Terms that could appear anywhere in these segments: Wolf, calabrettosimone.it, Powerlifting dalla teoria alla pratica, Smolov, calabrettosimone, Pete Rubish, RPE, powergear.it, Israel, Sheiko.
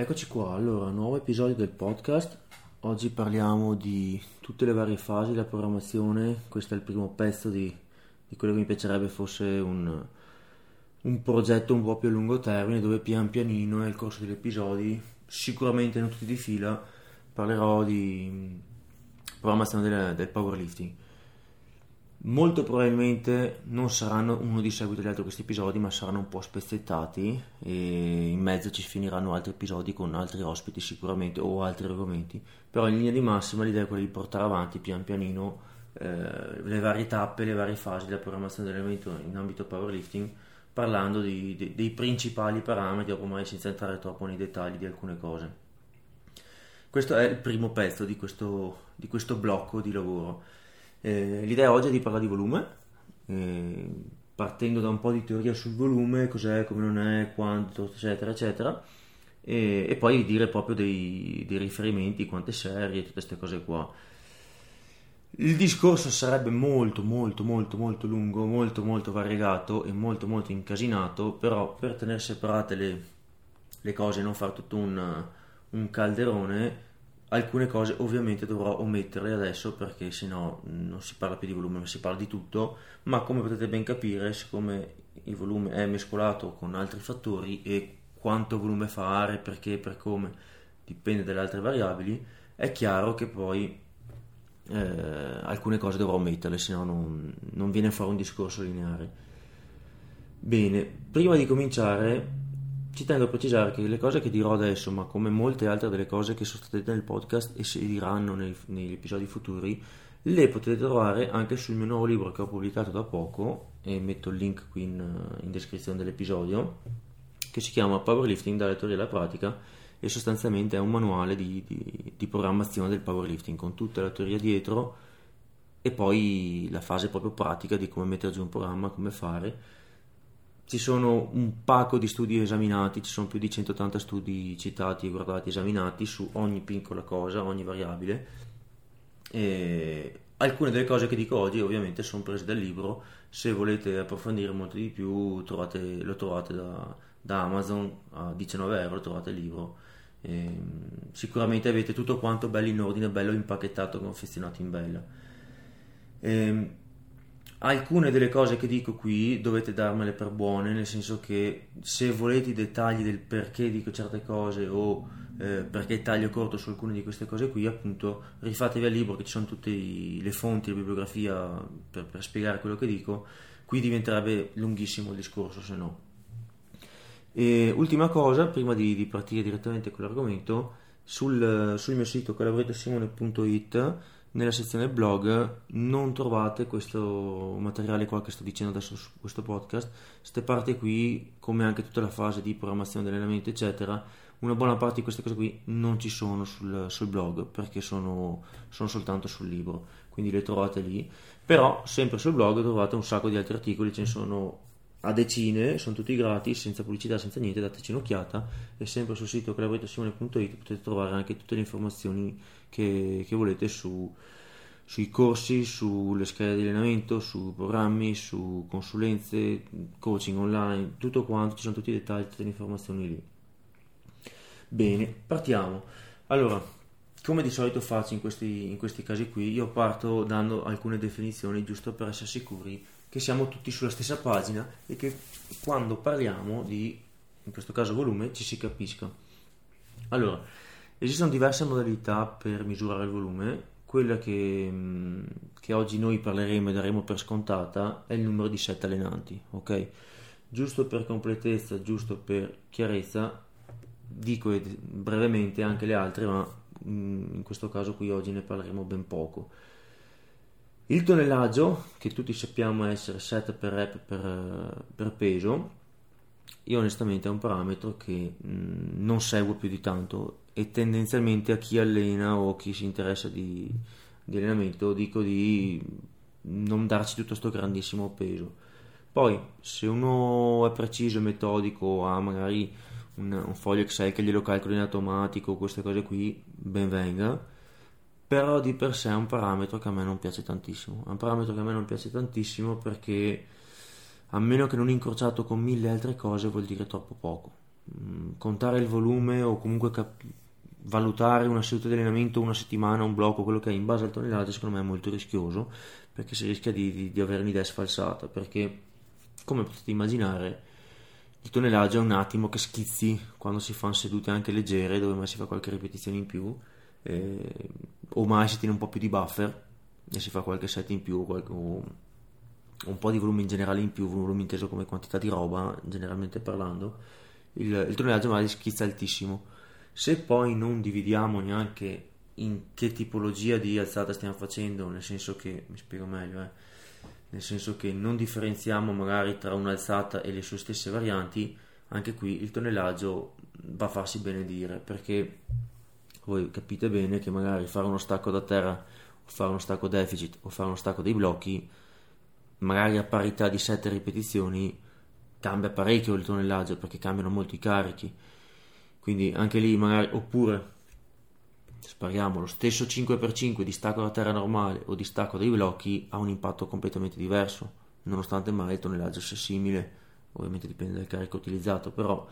Eccoci qua, allora, nuovo episodio del podcast. Oggi parliamo di tutte le varie fasi della programmazione. Questo è il primo pezzo di quello che mi piacerebbe fosse un progetto un po' più a lungo termine, dove pian pianino nel corso degli episodi, sicuramente non tutti di fila, parlerò di programmazione del powerlifting. Molto probabilmente non saranno uno di seguito agli altri questi episodi, ma saranno un po' spezzettati e in mezzo ci finiranno altri episodi con altri ospiti sicuramente, o altri argomenti, però in linea di massima l'idea è quella di portare avanti pian pianino le varie tappe, le varie fasi della programmazione dell'evento in ambito powerlifting, parlando dei principali parametri ormai, senza entrare troppo nei dettagli di alcune cose. Questo è il primo pezzo di questo blocco di lavoro. L'idea oggi è di parlare di volume, partendo da un po' di teoria sul volume, cos'è, come non è, quanto, eccetera eccetera, e poi dire proprio dei riferimenti, quante serie, tutte queste cose qua. Il discorso sarebbe molto molto molto molto lungo, molto molto variegato e molto molto incasinato, però per tenere separate le cose e non fare tutto un calderone, alcune cose ovviamente dovrò ometterle adesso, perché sennò non si parla più di volume ma si parla di tutto. Ma come potete ben capire, siccome il volume è mescolato con altri fattori, e quanto volume fare, perché, per come, dipende dalle altre variabili, è chiaro che poi alcune cose dovrò ometterle, sennò non viene a fare un discorso lineare. Bene, prima di cominciare ci tengo a precisare che le cose che dirò adesso, ma come molte altre delle cose che sono state dette nel podcast e si diranno negli episodi futuri, le potete trovare anche sul mio nuovo libro che ho pubblicato da poco, e metto il link qui in descrizione dell'episodio, che si chiama Powerlifting dalla teoria alla pratica, e sostanzialmente è un manuale di programmazione del powerlifting, con tutta la teoria dietro e poi la fase proprio pratica di come mettere giù un programma, come fare. Ci sono un pacco di studi esaminati, ci sono più di 180 studi citati, guardati, esaminati su ogni piccola cosa, ogni variabile. E alcune delle cose che dico oggi ovviamente sono prese dal libro. Se volete approfondire molto di più lo trovate da Amazon a 19€, lo trovate il libro. E sicuramente avete tutto quanto bello in ordine, bello impacchettato, confezionato in bella. Alcune delle cose che dico qui dovete darmele per buone, nel senso che se volete i dettagli del perché dico certe cose, o perché taglio corto su alcune di queste cose qui, appunto rifatevi al libro, che ci sono tutte le fonti, la bibliografia per spiegare quello che dico. Qui diventerebbe lunghissimo il discorso se no. E ultima cosa, prima di partire direttamente con l'argomento, sul mio sito calabrettosimone.it, nella sezione blog non trovate questo materiale qua che sto dicendo adesso su questo podcast. Queste parti qui, come anche tutta la fase di programmazione dell'allenamento eccetera, una buona parte di queste cose qui non ci sono sul blog, perché sono soltanto sul libro, quindi le trovate lì. Però sempre sul blog trovate un sacco di altri articoli, ce ne sono a decine, sono tutti gratis, senza pubblicità, senza niente, dateci un'occhiata. E sempre sul sito calabrettosimone.it potete trovare anche tutte le informazioni che volete sui corsi, sulle schede di allenamento, su programmi, su consulenze, coaching online, tutto quanto, ci sono tutti i dettagli, tutte le informazioni lì. Bene, partiamo. Allora, come di solito faccio in questi casi qui, io parto dando alcune definizioni, giusto per essere sicuri che siamo tutti sulla stessa pagina e che quando parliamo di, in questo caso, volume, ci si capisca. Allora, esistono diverse modalità per misurare il volume. Quella che oggi noi parleremo e daremo per scontata è il numero di set allenanti, ok? Giusto per completezza, giusto per chiarezza, dico brevemente anche le altre, ma in questo caso qui oggi ne parleremo ben poco. Il tonnellaggio, che tutti sappiamo essere set per rep per peso, io onestamente è un parametro che non seguo più di tanto, e tendenzialmente a chi allena o chi si interessa di allenamento dico di non darci tutto sto grandissimo peso. Poi se uno è preciso e metodico, ha magari un foglio Excel che glielo calcoli in automatico, queste cose qui ben venga. Però di per sé è un parametro che a me non piace tantissimo, perché a meno che non incrociato con mille altre cose vuol dire troppo poco. contare il volume o comunque valutare una seduta di allenamento, una settimana, un blocco, quello che è in base al tonnellaggio, secondo me è molto rischioso, perché si rischia di avere un'idea sfalsata, perché come potete immaginare il tonnellaggio è un attimo che schizzi quando si fanno sedute anche leggere, dove mai si fa qualche ripetizione in più, o mai si tiene un po' più di buffer e si fa qualche set in più, o un po' di volume in generale in più, volume inteso come quantità di roba generalmente parlando, il tonnellaggio magari schizza altissimo. Se poi non dividiamo neanche in che tipologia di alzata stiamo facendo, nel senso che, mi spiego meglio, nel senso che non differenziamo magari tra un'alzata e le sue stesse varianti, anche qui il tonnellaggio va a farsi benedire, perché voi capite bene che magari fare uno stacco da terra, o fare uno stacco deficit, o fare uno stacco dei blocchi, magari a parità di 7 ripetizioni cambia parecchio il tonnellaggio, perché cambiano molto i carichi. Quindi anche lì magari, oppure spariamo, lo stesso 5x5 di stacco da terra normale o di stacco dei blocchi ha un impatto completamente diverso, nonostante magari il tonnellaggio sia simile, ovviamente dipende dal carico utilizzato, però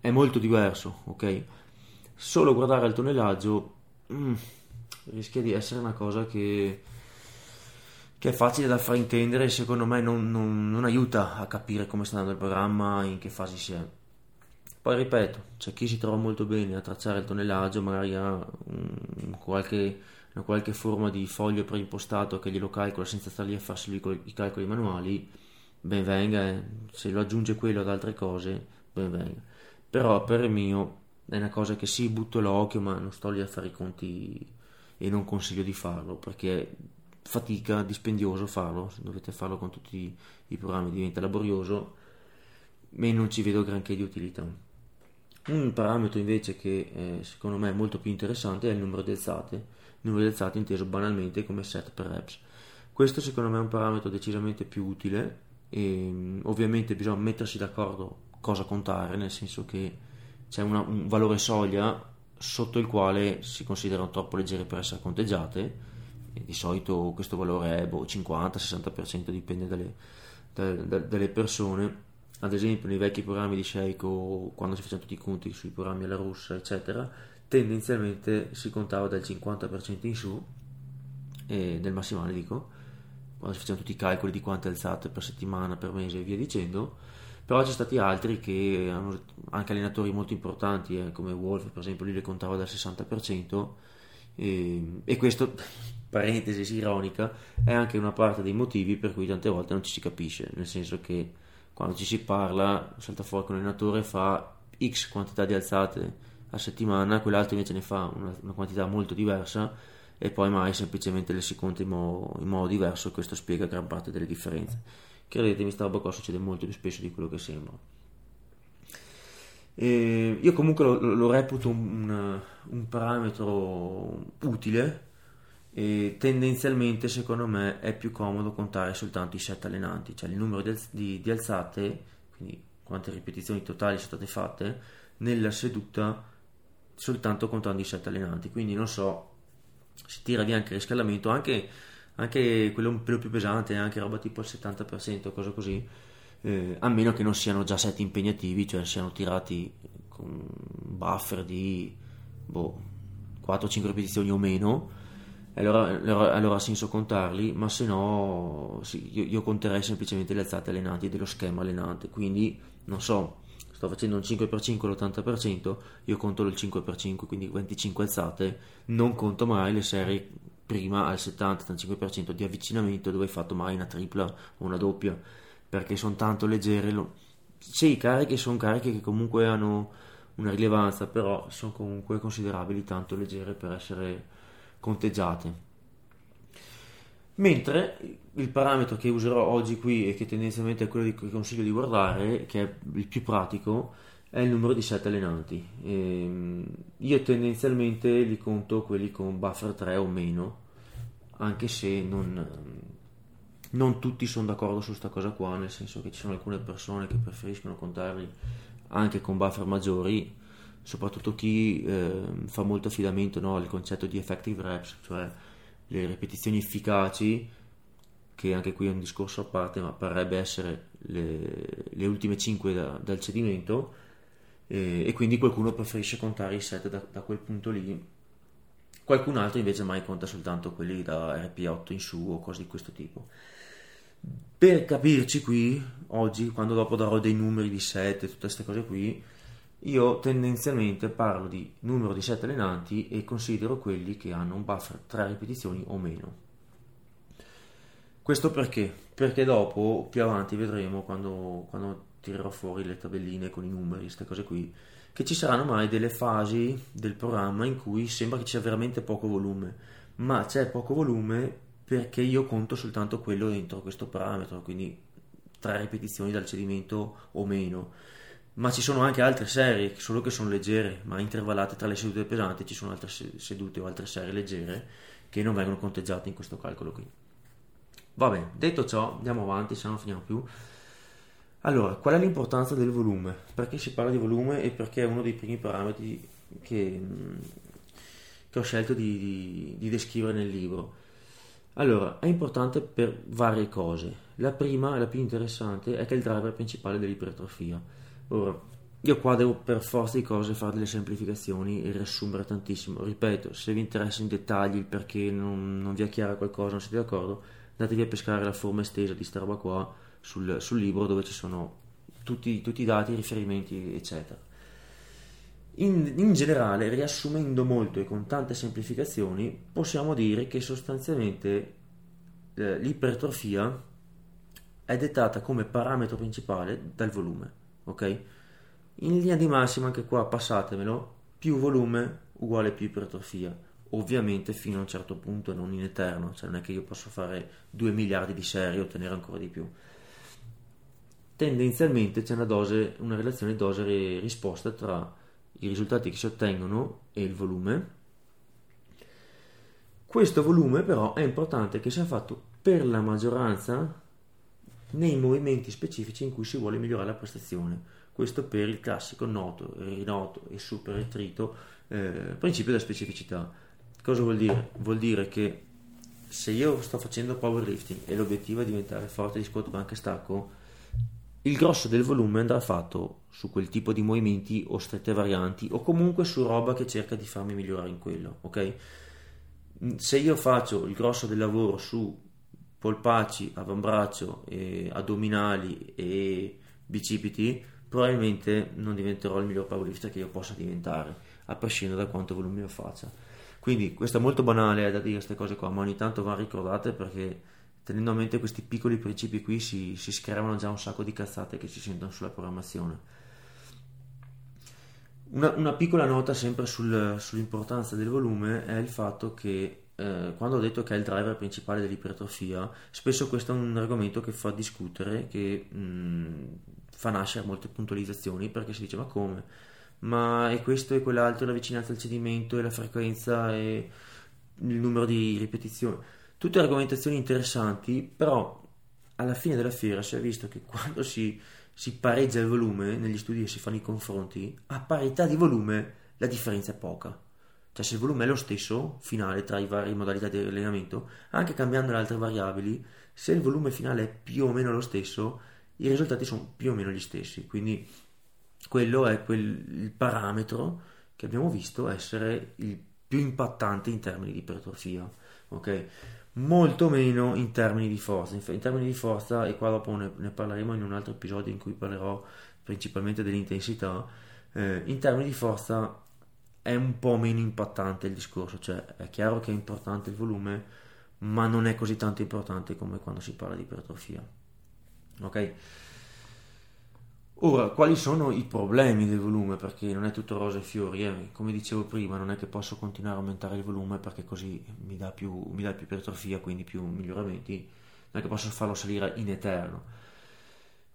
è molto diverso, ok? Solo guardare il tonnellaggio rischia di essere una cosa che è facile da far intendere, secondo me non aiuta a capire come sta andando il programma, in che fasi si è. Poi ripeto, c'è chi si trova molto bene a tracciare il tonnellaggio, magari ha una qualche forma di foglio preimpostato che glielo calcola senza star lì a farsi lui i calcoli manuali, ben venga, se lo aggiunge quello ad altre cose, ben venga. Però per il mio è una cosa che sì, butto l'occhio, ma non sto lì a fare i conti e non consiglio di farlo, perché è fatica, dispendioso farlo, se dovete farlo con tutti i programmi diventa laborioso, e non ci vedo granché di utilità. Un parametro invece che secondo me è molto più interessante è il numero di alzate, inteso banalmente come set per reps. Questo secondo me è un parametro decisamente più utile, e ovviamente bisogna mettersi d'accordo cosa contare, nel senso che c'è un valore soglia sotto il quale si considerano troppo leggere per essere conteggiate, e di solito questo valore è 50-60%, dipende dalle persone. Ad esempio nei vecchi programmi di Sheiko, quando si facevano tutti i conti sui programmi alla russa eccetera, tendenzialmente si contava dal 50% in su, e del massimale dico, quando si facevano tutti i calcoli di quante alzate per settimana, per mese e via dicendo. Però c'è stati altri che hanno anche allenatori molto importanti, come Wolf per esempio, lì le contava dal 60%, e questo, parentesi ironica, è anche una parte dei motivi per cui tante volte non ci si capisce, nel senso che quando ci si parla salta fuori che un allenatore fa x quantità di alzate a settimana, quell'altro invece ne fa una quantità molto diversa, e poi mai semplicemente le si conta in modo diverso, e questo spiega gran parte delle differenze. Credetemi, sta roba qua succede molto più spesso di quello che sembra. E io comunque lo reputo un parametro utile, e tendenzialmente secondo me è più comodo contare soltanto i set allenanti, cioè il numero di alzate, quindi quante ripetizioni totali sono state fatte nella seduta, soltanto contando i set allenanti. Quindi non so, si tira via anche il riscaldamento, anche quello un pelo più pesante, anche roba tipo al 70% o cosa così, a meno che non siano già set impegnativi, cioè siano tirati con un buffer di 4-5 ripetizioni o meno, allora ha senso contarli, ma se no sì, io conterei semplicemente le alzate allenanti dello schema allenante. Quindi non so, sto facendo un 5x5 all'80%, io conto il 5x5, quindi 25 alzate, non conto mai le serie prima al 70-75% di avvicinamento, dove hai fatto mai una tripla o una doppia, perché sono tanto leggere. Sì, i carichi sono carichi che comunque hanno una rilevanza, però sono comunque considerabili tanto leggere per essere conteggiate. Mentre il parametro che userò oggi qui, e che tendenzialmente è quello che consiglio di guardare, che è il più pratico, è il numero di set allenanti. Io tendenzialmente li conto quelli con buffer 3 o meno, anche se non tutti sono d'accordo su sta cosa qua, nel senso che ci sono alcune persone che preferiscono contarli anche con buffer maggiori, soprattutto chi fa molto affidamento al concetto di effective reps, cioè le ripetizioni efficaci, che anche qui è un discorso a parte, ma parrebbe essere le ultime 5 dal cedimento, e quindi qualcuno preferisce contare i set da quel punto lì, qualcun altro invece mai conta soltanto quelli da RP8 in su o cose di questo tipo. Per capirci qui, oggi, quando dopo darò dei numeri di set e tutte queste cose qui, io tendenzialmente parlo di numero di set allenanti e considero quelli che hanno un buffer 3 ripetizioni o meno. Questo perché? Perché dopo, più avanti, vedremo quando tirerò fuori le tabelline con i numeri, queste cose qui, che ci saranno mai delle fasi del programma in cui sembra che ci sia veramente poco volume, ma c'è poco volume perché io conto soltanto quello dentro questo parametro, quindi 3 ripetizioni dal cedimento o meno. Ma ci sono anche altre serie, solo che sono leggere, ma intervallate tra le sedute pesanti ci sono altre sedute o altre serie leggere che non vengono conteggiate in questo calcolo qui. Va bene, detto ciò andiamo avanti, se no non finiamo più. Allora, qual è l'importanza del volume? Perché si parla di volume e perché è uno dei primi parametri che ho scelto di descrivere nel libro. Allora, è importante per varie cose. La prima, la più interessante, è che è il driver principale dell'ipertrofia. Ora, io qua devo per forza di cose fare delle semplificazioni e riassumere tantissimo. Ripeto, se vi interessa in dettagli il perché non vi è chiara qualcosa, non siete d'accordo, andatevi a pescare la forma estesa di sta roba qua sul libro, dove ci sono tutti i dati, i riferimenti, eccetera. In generale, riassumendo molto e con tante semplificazioni, possiamo dire che sostanzialmente l'ipertrofia è dettata come parametro principale dal volume, ok? In linea di massima, anche qua passatemelo, più volume uguale più ipertrofia, ovviamente fino a un certo punto e non in eterno, cioè non è che io posso fare 2 miliardi di serie e ottenere ancora di più. Tendenzialmente c'è una relazione dose-risposta tra i risultati che si ottengono e il volume. Questo volume però è importante che sia fatto per la maggioranza nei movimenti specifici in cui si vuole migliorare la prestazione. Questo per il classico noto, rinoto e super retrito principio della specificità. Cosa vuol dire? Vuol dire che se io sto facendo powerlifting e l'obiettivo è diventare forte di squat, banca e stacco, il grosso del volume andrà fatto su quel tipo di movimenti o strette varianti o comunque su roba che cerca di farmi migliorare in quello, ok? Se io faccio il grosso del lavoro su polpacci, avambraccio, addominali e bicipiti, probabilmente non diventerò il miglior powerlifter che io possa diventare, a prescindere da quanto volume io faccia. Quindi questo è molto banale da dire, queste cose qua, ma ogni tanto vanno ricordate, perché tenendo a mente questi piccoli principi qui si schermano già un sacco di cazzate che si sentono sulla programmazione. Una piccola nota sempre sull'importanza del volume è il fatto che quando ho detto che è il driver principale dell'ipertrofia, spesso questo è un argomento che fa discutere, che fa nascere molte puntualizzazioni, perché si dice: ma come? Ma è questo e quell'altro, la vicinanza al cedimento e la frequenza e il numero di ripetizioni. Tutte argomentazioni interessanti, però alla fine della fiera si è visto che quando si pareggia il volume negli studi e si fanno i confronti, a parità di volume la differenza è poca. Cioè, se il volume è lo stesso finale tra i vari modalità di allenamento, anche cambiando le altre variabili, se il volume finale è più o meno lo stesso, i risultati sono più o meno gli stessi. Quindi quello è il parametro che abbiamo visto essere il più impattante in termini di ipertrofia, ok? Molto meno in termini di forza. In termini di forza, e qua dopo ne parleremo in un altro episodio in cui parlerò principalmente dell'intensità, in termini di forza è un po' meno impattante il discorso, cioè è chiaro che è importante il volume, ma non è così tanto importante come quando si parla di ipertrofia, ok? Ora, quali sono i problemi del volume? Perché non è tutto rose e fiori, eh? Come dicevo prima, non è che posso continuare a aumentare il volume perché così mi dà più ipertrofia, quindi più miglioramenti, non è che posso farlo salire in eterno.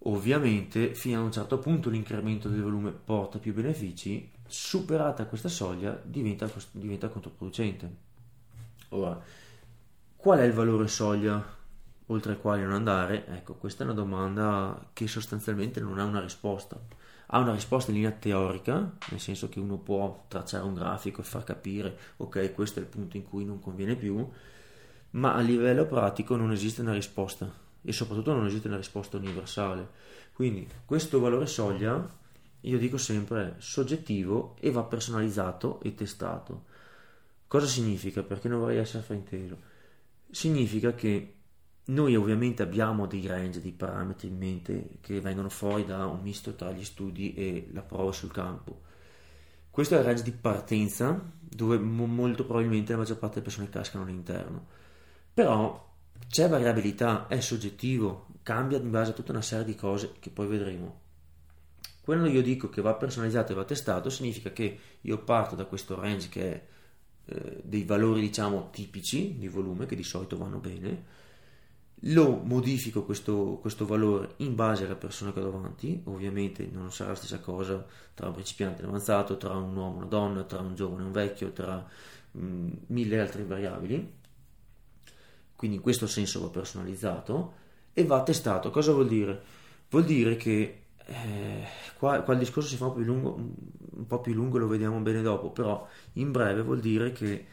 Ovviamente fino a un certo punto l'incremento del volume porta più benefici, superata questa soglia diventa controproducente. Ora, qual è il valore soglia oltre il quale non andare? Ecco, questa è una domanda che sostanzialmente non ha una risposta. Ha una risposta in linea teorica, nel senso che uno può tracciare un grafico e far capire, ok, questo è il punto in cui non conviene più, ma a livello pratico non esiste una risposta e soprattutto non esiste una risposta universale. Quindi questo valore soglia io dico sempre, è soggettivo e va personalizzato e testato. Cosa significa? Perché non vorrei essere frainteso. Significa che noi ovviamente abbiamo dei range, dei parametri in mente che vengono fuori da un misto tra gli studi e la prova sul campo. Questo è il range di partenza dove molto probabilmente la maggior parte delle persone cascano all'interno. Però c'è variabilità, è soggettivo, cambia in base a tutta una serie di cose che poi vedremo. Quando io dico che va personalizzato e va testato, significa che io parto da questo range che è dei valori, diciamo, tipici di volume, che di solito vanno bene, lo modifico questo valore in base alla persona che ho davanti. Ovviamente non sarà la stessa cosa tra un principiante e un avanzato, tra un uomo e una donna, tra un giovane e un vecchio, tra mille altre variabili. Quindi in questo senso va personalizzato e va testato. Cosa vuol dire? Vuol dire che qua il discorso si fa un po' più lungo, lo vediamo bene dopo, però in breve vuol dire che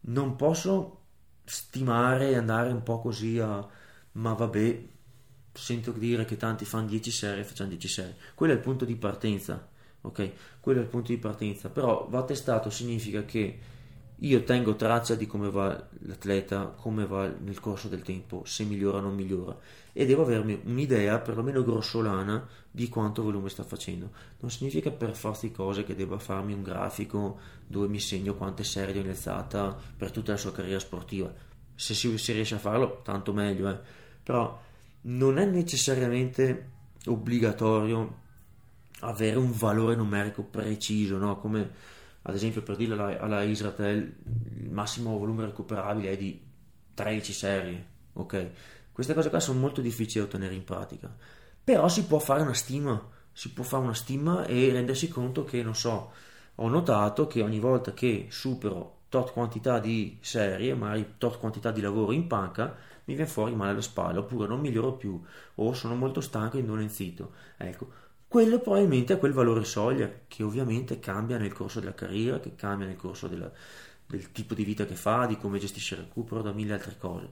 non posso stimare e andare un po' così a ma vabbè, sento dire che tanti fanno 10 serie, facciamo 10 serie. Quello è il punto di partenza, ok? Quello è il punto di partenza, però va testato significa che io tengo traccia di come va l'atleta, come va nel corso del tempo, se migliora o non migliora, e devo avermi un'idea perlomeno grossolana di quanto volume sta facendo. Non significa per forza di cose che debba farmi un grafico dove mi segno quante serie di un'alzata per tutta la sua carriera sportiva. Se si riesce a farlo, tanto meglio, però non è necessariamente obbligatorio avere un valore numerico preciso, no? Come ad esempio, per dirla alla Israel, il massimo volume recuperabile è di 13 serie, ok? Queste cose qua sono molto difficili da ottenere in pratica, però si può fare una stima e rendersi conto che, non so, ho notato che ogni volta che supero tot quantità di serie, magari tot quantità di lavoro in panca, mi viene fuori male alla spalla, oppure non miglioro più, o sono molto stanco e indolenzito, ecco. Quello probabilmente è quel valore soglia che ovviamente cambia nel corso della carriera, che cambia nel corso del tipo di vita che fa, di come gestisce il recupero, da mille altre cose.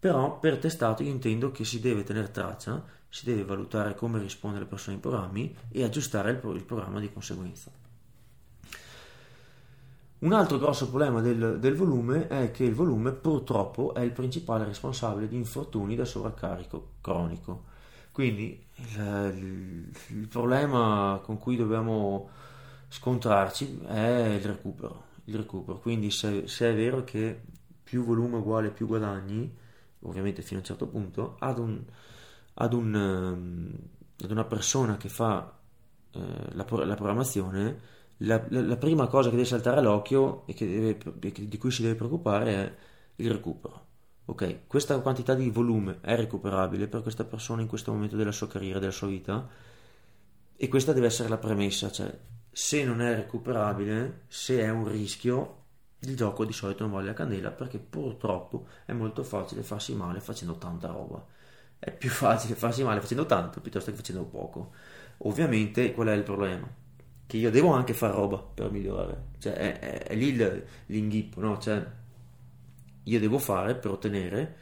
Però per testato io intendo che si deve tenere traccia, si deve valutare come risponde la persona ai programmi e aggiustare il programma di conseguenza. Un altro grosso problema del volume è che il volume purtroppo è il principale responsabile di infortuni da sovraccarico cronico. Quindi il problema con cui dobbiamo scontrarci è il recupero. Quindi se è vero che più volume uguale più guadagni, ovviamente fino a un certo punto, ad una persona che fa la programmazione, la prima cosa che deve saltare all'occhio e di cui si deve preoccupare è il recupero. Ok, questa quantità di volume è recuperabile per questa persona in questo momento della sua carriera, della sua vita, e questa deve essere la premessa, cioè se non è recuperabile, se è un rischio, il gioco di solito non vale la candela, perché purtroppo è molto facile farsi male facendo tanta roba. È più facile farsi male facendo tanto piuttosto che facendo poco. Ovviamente qual è il problema? Che io devo anche fare roba per migliorare, cioè è lì l'inghippo, no? Cioè io devo fare per ottenere,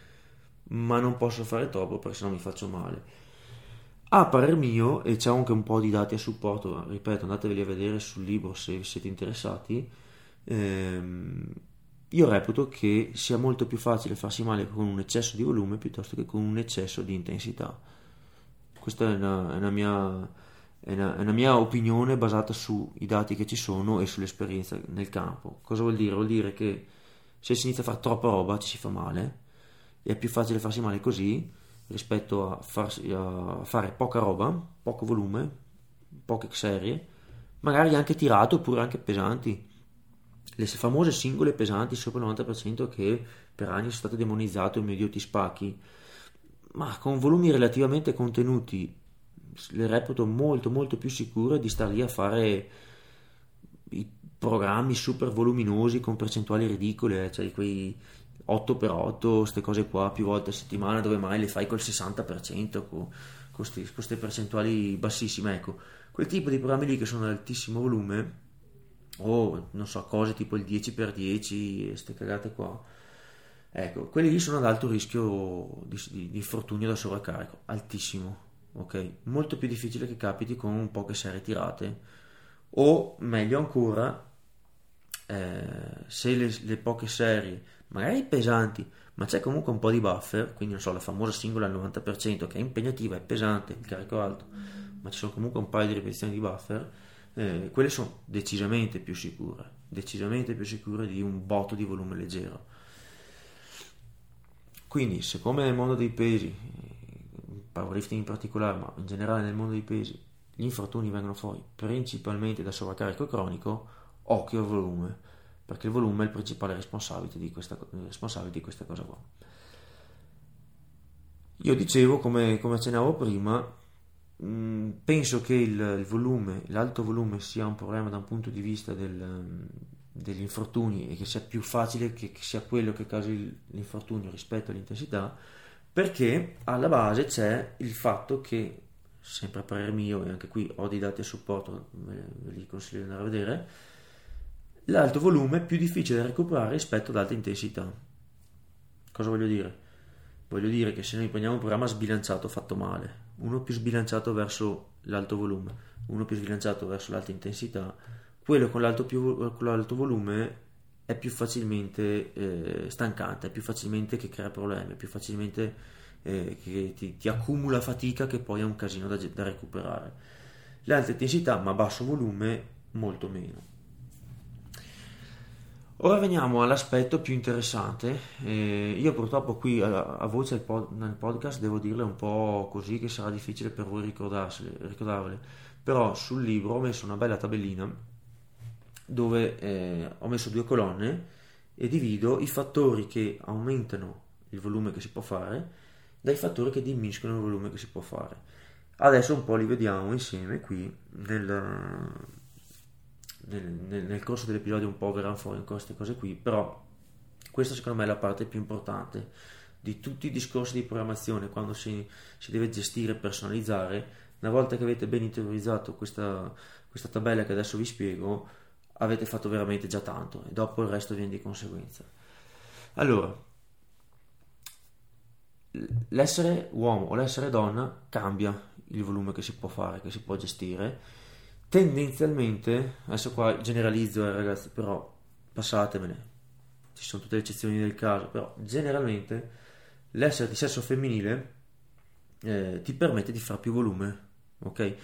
ma non posso fare troppo perché sennò mi faccio male. A parer mio, e c'è anche un po' di dati a supporto, ripeto, andateveli a vedere sul libro se siete interessati, io reputo che sia molto più facile farsi male con un eccesso di volume piuttosto che con un eccesso di intensità. Questa è una mia opinione basata sui dati che ci sono e sull'esperienza nel campo. Cosa vuol dire? Vuol dire che se si inizia a fare troppa roba ci si fa male, e è più facile farsi male così rispetto a fare poca roba, poco volume, poche serie, magari anche tirato oppure anche pesanti, le famose singole pesanti sopra il 90% che per anni sono state demonizzate, o medio ti spacchi, ma con volumi relativamente contenuti le reputo molto molto più sicure di star lì a fare i programmi super voluminosi con percentuali ridicole, cioè quei 8x8, queste cose qua più volte a settimana dove mai le fai col 60%, con queste percentuali bassissime. Ecco, quel tipo di programmi lì che sono ad altissimo volume, o non so, cose tipo il 10x10, queste cagate qua, ecco, quelli lì sono ad alto rischio di infortunio da sovraccarico, altissimo. ok? Molto più difficile che capiti con poche serie tirate, o meglio ancora se le poche serie magari pesanti, ma c'è comunque un po' di buffer, quindi non so, la famosa singola al 90% che è impegnativa, è pesante, il carico alto, ma ci sono comunque un paio di ripetizioni di buffer, quelle sono decisamente più sicure di un botto di volume leggero. Quindi, siccome nel mondo dei pesi, powerlifting in particolare, ma in generale nel mondo dei pesi, gli infortuni vengono fuori principalmente da sovraccarico cronico, occhio al volume, perché il volume è il principale responsabile di questa cosa qua. Io dicevo, come accennavo prima, penso che il volume, l'alto volume, sia un problema da un punto di vista degli infortuni, e che sia più facile che sia quello che causi l'infortunio rispetto all'intensità, perché alla base c'è il fatto che, sempre a parer mio, e anche qui ho dei dati a supporto, ve li consiglio di andare a vedere, l'alto volume è più difficile da recuperare rispetto ad alta intensità. Cosa voglio dire? Voglio dire che se noi prendiamo un programma sbilanciato fatto male, uno più sbilanciato verso l'alto volume, uno più sbilanciato verso l'alta intensità, quello con l'alto volume è più facilmente stancante, è più facilmente che crea problemi, è più facilmente che ti accumula fatica, che poi è un casino da recuperare. L'alta intensità, ma basso volume, molto meno. Ora veniamo all'aspetto più interessante. Io purtroppo qui a voce nel podcast devo dirle un po' così, che sarà difficile per voi ricordarvele, però sul libro ho messo una bella tabellina dove ho messo 2 colonne e divido i fattori che aumentano il volume che si può fare dai fattori che diminuiscono il volume che si può fare. Adesso un po' li vediamo insieme qui nel corso dell'episodio, un po' verranno fuori queste cose qui, però questa secondo me è la parte più importante di tutti i discorsi di programmazione quando si deve gestire e personalizzare. Una volta che avete ben interiorizzato questa tabella che adesso vi spiego, avete fatto veramente già tanto, e dopo il resto viene di conseguenza. Allora, l'essere uomo o l'essere donna cambia il volume che si può fare, che si può gestire. Tendenzialmente, adesso qua generalizzo, ragazzi, però passatemene, ci sono tutte le eccezioni del caso, però generalmente l'essere di sesso femminile ti permette di fare più volume, ok?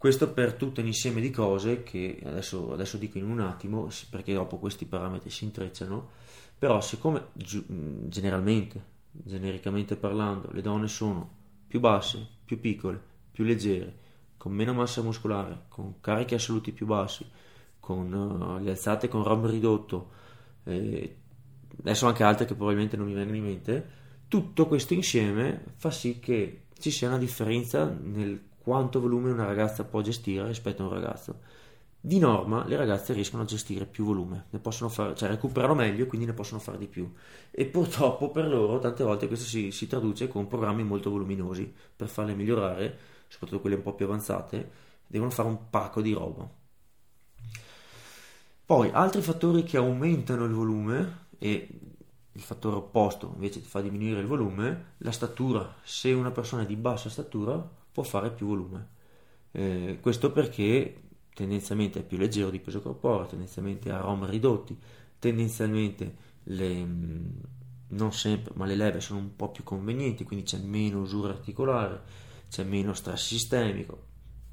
Questo per tutto un insieme di cose che adesso dico in un attimo, perché dopo questi parametri si intrecciano, però siccome genericamente parlando, le donne sono più basse, più piccole, più leggere, con meno massa muscolare, con carichi assoluti più bassi, con le alzate con ROM ridotto, adesso anche altre che probabilmente non mi vengono in mente, tutto questo insieme fa sì che ci sia una differenza nel quanto volume una ragazza può gestire rispetto a un ragazzo. Di norma le ragazze riescono a gestire più volume, ne possono fare, cioè recuperano meglio, quindi ne possono fare di più, e purtroppo per loro tante volte questo si traduce con programmi molto voluminosi. Per farle migliorare, soprattutto quelle un po' più avanzate, devono fare un pacco di roba. Poi altri fattori che aumentano il volume, e il fattore opposto invece fa diminuire il volume, la statura. Se una persona è di bassa statura può fare più volume, questo perché tendenzialmente è più leggero di peso corporeo, tendenzialmente ha ROM ridotti, tendenzialmente non sempre, ma le leve sono un po' più convenienti, quindi c'è meno usura articolare, c'è meno stress sistemico,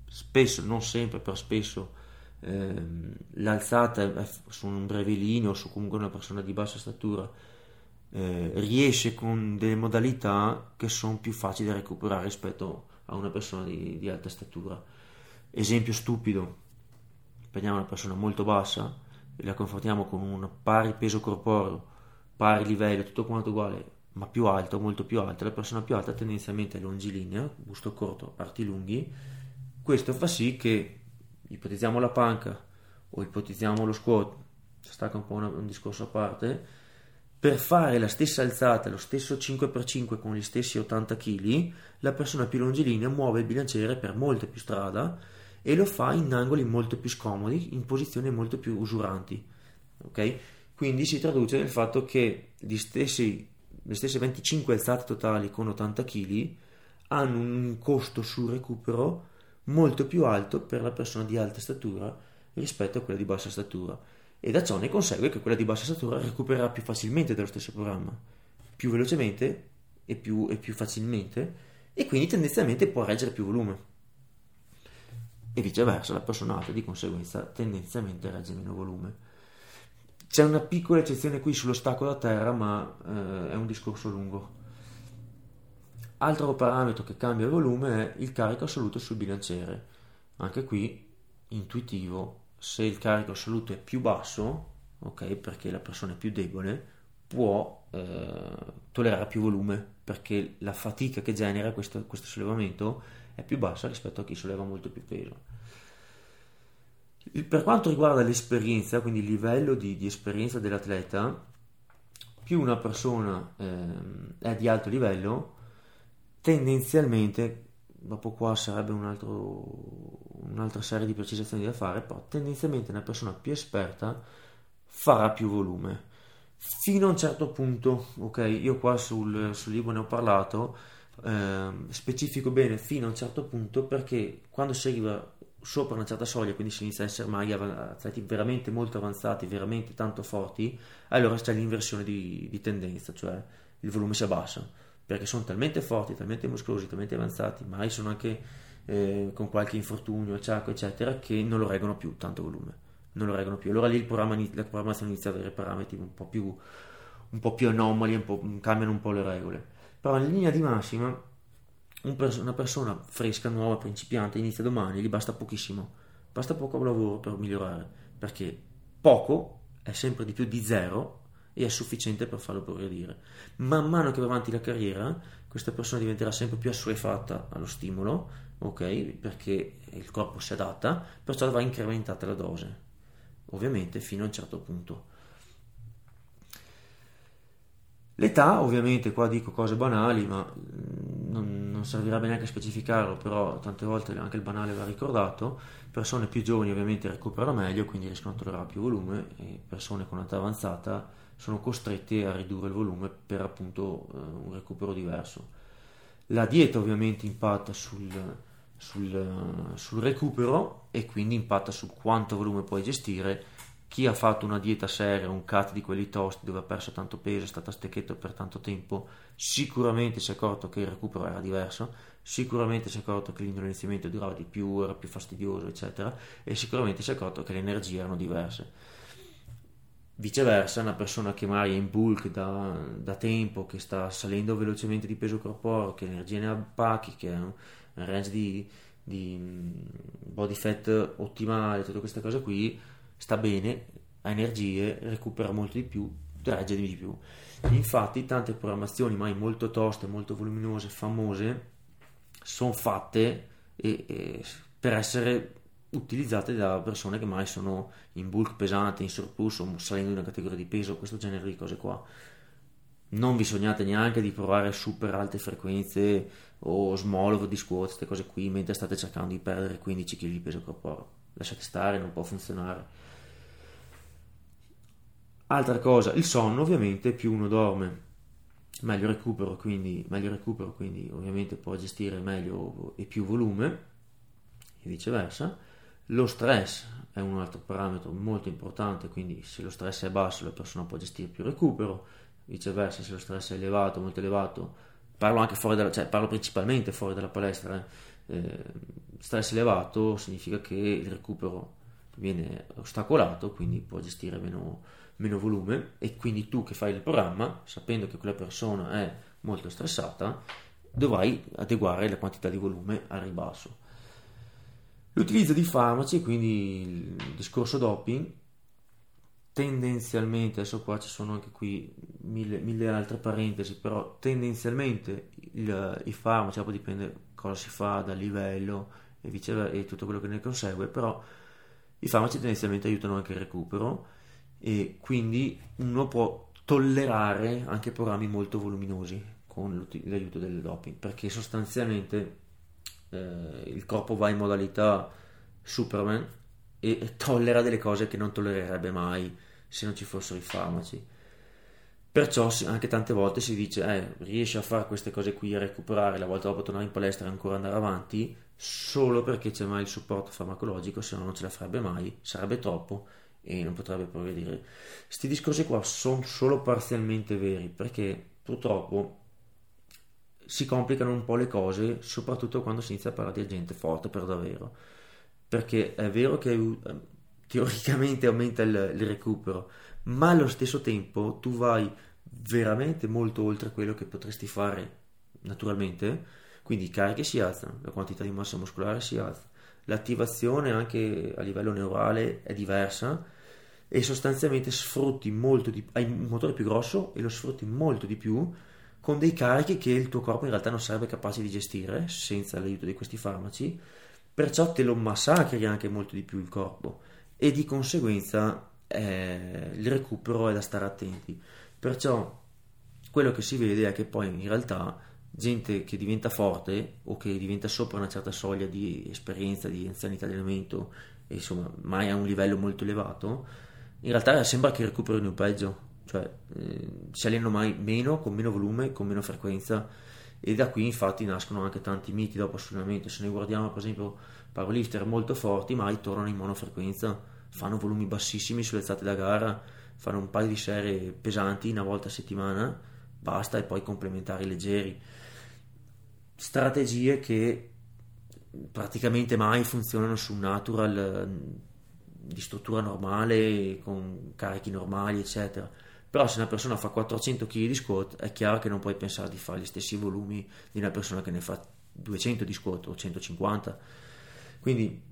spesso, non sempre, però spesso l'alzata su un brevelino, su comunque una persona di bassa statura riesce con delle modalità che sono più facili da recuperare rispetto a una persona di alta statura. Esempio stupido: prendiamo una persona molto bassa e la confrontiamo con un pari peso corporeo, pari livello, tutto quanto uguale, ma più alto, molto più alto. La persona più alta tendenzialmente è longilinea, busto corto, arti lunghi. Questo fa sì che, ipotizziamo la panca o ipotizziamo lo squat, stacca un po' un discorso a parte, per fare la stessa alzata, lo stesso 5x5 con gli stessi 80 kg, la persona più longilinea muove il bilanciere per molta più strada e lo fa in angoli molto più scomodi, in posizioni molto più usuranti, ok? Quindi si traduce nel fatto che le stesse 25 alzate totali con 80 kg hanno un costo sul recupero molto più alto per la persona di alta statura rispetto a quella di bassa statura, e da ciò ne consegue che quella di bassa statura recupererà più facilmente dallo stesso programma, più velocemente e più facilmente, e quindi tendenzialmente può reggere più volume, e viceversa la persona alta di conseguenza tendenzialmente regge meno volume. C'è una piccola eccezione qui sullo stacco da terra, ma è un discorso lungo. Altro parametro che cambia il volume è il carico assoluto sul bilanciere. Anche qui intuitivo: se il carico assoluto è più basso, ok, perché la persona è più debole, può tollerare più volume, perché la fatica che genera questo sollevamento è più bassa rispetto a chi solleva molto più peso. Per quanto riguarda l'esperienza, quindi il livello di esperienza dell'atleta, più una persona è di alto livello, tendenzialmente, dopo qua sarebbe un'altra serie di precisazioni da fare, però tendenzialmente una persona più esperta farà più volume, fino a un certo punto, ok? Io qua sul libro ne ho parlato, specifico bene fino a un certo punto, perché quando si arriva sopra una certa soglia, quindi si inizia a essere maghi atleti veramente molto avanzati, veramente tanto forti, allora c'è l'inversione di tendenza, cioè il volume si abbassa, perché sono talmente forti, talmente muscolosi, talmente avanzati, ma sono anche con qualche infortunio, acciacco, eccetera, che non lo reggono più tanto volume, non lo reggono più. Allora lì la programmazione inizia ad avere parametri un po' più anomali, cambiano un po' le regole. Però in linea di massima una persona fresca, nuova, principiante, inizia domani, gli basta pochissimo, basta poco lavoro per migliorare, perché poco è sempre di più di zero e è sufficiente per farlo progredire. Man mano che va avanti la carriera, questa persona diventerà sempre più assuefatta allo stimolo, ok, perché il corpo si adatta, perciò va incrementata la dose, ovviamente fino a un certo punto. L'età, ovviamente, qua dico cose banali, ma non servirebbe neanche a specificarlo, però tante volte anche il banale va ricordato: persone più giovani ovviamente recuperano meglio, quindi riescono a tollerare più volume, e persone con età avanzata sono costrette a ridurre il volume per appunto un recupero diverso. La dieta ovviamente impatta sul recupero, e quindi impatta su quanto volume puoi gestire. Chi ha fatto una dieta seria, un cut di quelli tosti dove ha perso tanto peso, è stato a stecchetto per tanto tempo, sicuramente si è accorto che il recupero era diverso, sicuramente si è accorto che l'indolenziamento durava di più, era più fastidioso, eccetera, e sicuramente si è accorto che le energie erano diverse. Viceversa, una persona che magari è in bulk da tempo, che sta salendo velocemente di peso corporeo, che energie ne ha pacchi, che è un range di body fat ottimale, tutte queste cose qui, sta bene, ha energie, recupera molto di più, regge di più. Infatti tante programmazioni mai molto toste, molto voluminose, famose, sono fatte per essere utilizzate da persone che mai sono in bulk pesante, in surplus, o salendo in una categoria di peso, questo genere di cose qua. Non vi sognate neanche di provare super alte frequenze o Smolov di squat, queste cose qui, mentre state cercando di perdere 15 kg di peso corporeo. Lasciate stare, non può funzionare. Altra cosa, il sonno, ovviamente più uno dorme meglio recupero, quindi ovviamente può gestire meglio e più volume, e viceversa. Lo stress è un altro parametro molto importante, quindi se lo stress è basso la persona può gestire più recupero, viceversa se lo stress è elevato, molto elevato, parlo principalmente fuori dalla palestra, stress elevato significa che il recupero viene ostacolato, quindi può gestire meno volume, e quindi tu che fai il programma, sapendo che quella persona è molto stressata, dovrai adeguare la quantità di volume al ribasso. L'utilizzo di farmaci, quindi il discorso doping, tendenzialmente, adesso qua ci sono anche qui mille altre parentesi, però tendenzialmente i farmaci, poi dipende cosa si fa, dal livello e viceversa e tutto quello che ne consegue, però i farmaci tendenzialmente aiutano anche il recupero, e quindi uno può tollerare anche programmi molto voluminosi con l'aiuto del doping, perché sostanzialmente il corpo va in modalità Superman e tollera delle cose che non tollererebbe mai se non ci fossero i farmaci. Perciò anche tante volte si dice riesci a fare queste cose qui, a recuperare, la volta dopo tornare in palestra e ancora andare avanti, solo perché c'è mai il supporto farmacologico, se no non ce la farebbe mai, sarebbe troppo e non potrebbe progredire. Questi discorsi qua sono solo parzialmente veri, perché purtroppo si complicano un po' le cose, soprattutto quando si inizia a parlare di gente forte per davvero, perché è vero che teoricamente aumenta il recupero, ma allo stesso tempo tu vai veramente molto oltre quello che potresti fare naturalmente, quindi i carichi si alzano, la quantità di massa muscolare si alza, l'attivazione anche a livello neurale è diversa e sostanzialmente sfrutti molto di più, hai un motore più grosso e lo sfrutti molto di più con dei carichi che il tuo corpo in realtà non sarebbe capace di gestire senza l'aiuto di questi farmaci, perciò te lo massacri anche molto di più il corpo e di conseguenza il recupero è da stare attenti. Perciò quello che si vede è che poi in realtà gente che diventa forte o che diventa sopra una certa soglia di esperienza, di anzianità di allenamento, insomma mai a un livello molto elevato, in realtà sembra che recuperino peggio, cioè si allenano mai meno, con meno volume, con meno frequenza, e da qui infatti nascono anche tanti miti dopo sull'allenamento. Se noi guardiamo per esempio powerlifter molto forti ma ritornano in monofrequenza, fanno volumi bassissimi sulle alzate da gara, fanno un paio di serie pesanti una volta a settimana, basta, e poi complementari leggeri. Strategie che praticamente mai funzionano su un natural di struttura normale con carichi normali eccetera. Però se una persona fa 400 kg di squat è chiaro che non puoi pensare di fare gli stessi volumi di una persona che ne fa 200 di squat o 150. Quindi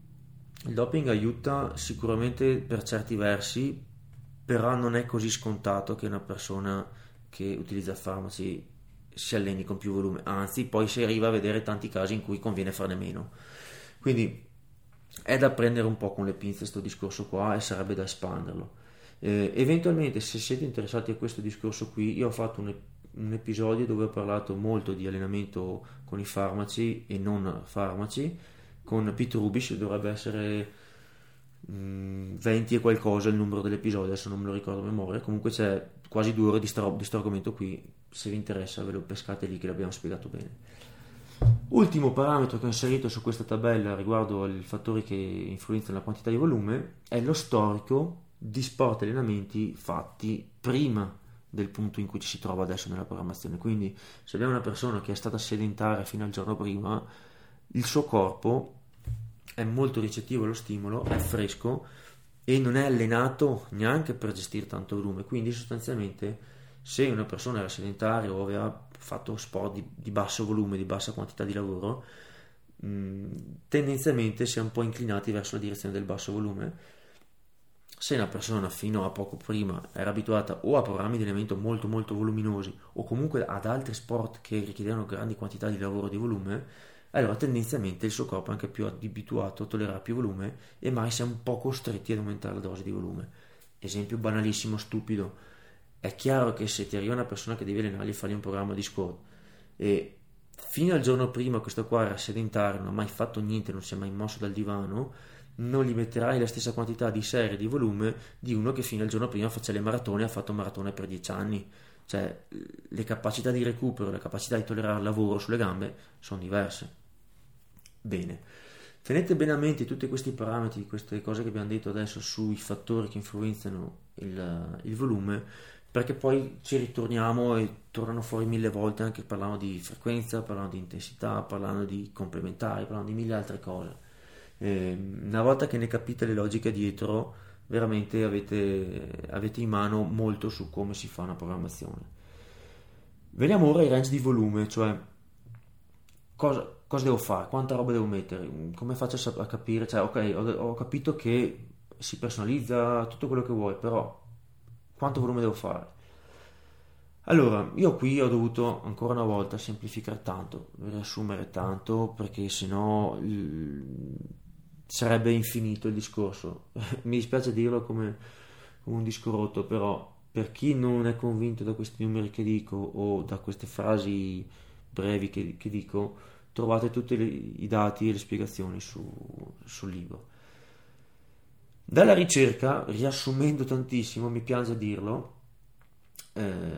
il doping aiuta sicuramente per certi versi, però non è così scontato che una persona che utilizza farmaci si alleni con più volume, anzi poi si arriva a vedere tanti casi in cui conviene farne meno. Quindi è da prendere un po' con le pinze questo discorso qua e sarebbe da espanderlo. Eventualmente, se siete interessati a questo discorso qui, io ho fatto un episodio dove ho parlato molto di allenamento con i farmaci e non farmaci con Pete Rubish, dovrebbe essere 20 e qualcosa il numero dell'episodio, adesso non me lo ricordo a memoria. Comunque c'è quasi 2 ore di questo argomento qui, se vi interessa ve lo pescate lì che l'abbiamo spiegato bene. Ultimo parametro che ho inserito su questa tabella riguardo ai fattori che influenzano la quantità di volume è lo storico di sport e allenamenti fatti prima del punto in cui ci si trova adesso nella programmazione. Quindi se abbiamo una persona che è stata sedentaria fino al giorno prima, il suo corpo è molto ricettivo allo stimolo, è fresco e non è allenato neanche per gestire tanto volume. Quindi sostanzialmente se una persona era sedentaria o aveva fatto sport di basso volume, di bassa quantità di lavoro, tendenzialmente si è un po' inclinati verso la direzione del basso volume. Se una persona fino a poco prima era abituata o a programmi di allenamento molto molto voluminosi o comunque ad altri sport che richiedevano grandi quantità di lavoro di volume, allora tendenzialmente il suo corpo è anche più abituato a tollerare più volume e mai si è un po' costretti ad aumentare la dose di volume. Esempio banalissimo, stupido. È chiaro che se ti arriva una persona che deve allenargli e fargli un programma di squat e fino al giorno prima questo qua era sedentario, non ha mai fatto niente, non si è mai mosso dal divano, non gli metterai la stessa quantità di serie di volume di uno che fino al giorno prima faceva le maratone e ha fatto maratone per 10 anni. Cioè le capacità di recupero, la capacità di tollerare il lavoro sulle gambe sono diverse. Bene, tenete bene a mente tutti questi parametri, queste cose che abbiamo detto adesso sui fattori che influenzano il volume, perché poi ci ritorniamo e tornano fuori 1000 volte anche parlando di frequenza, parlando di intensità, parlando di complementari, parlando di 1000 altre cose. Una volta che ne capite le logiche dietro, veramente avete in mano molto su come si fa una programmazione. Veniamo ora ai range di volume, cioè cosa devo fare, quanta roba devo mettere, come faccio a capire, cioè ok, ho capito che si personalizza tutto quello che vuoi, però quanto volume devo fare? Allora, io qui ho dovuto ancora una volta semplificare tanto, riassumere tanto, perché sennò sarebbe infinito il discorso. Mi dispiace dirlo come un disco rotto, però per chi non è convinto da questi numeri che dico o da queste frasi brevi che dico, trovate tutti i dati e le spiegazioni sul libro. Dalla ricerca, riassumendo tantissimo, mi piace dirlo,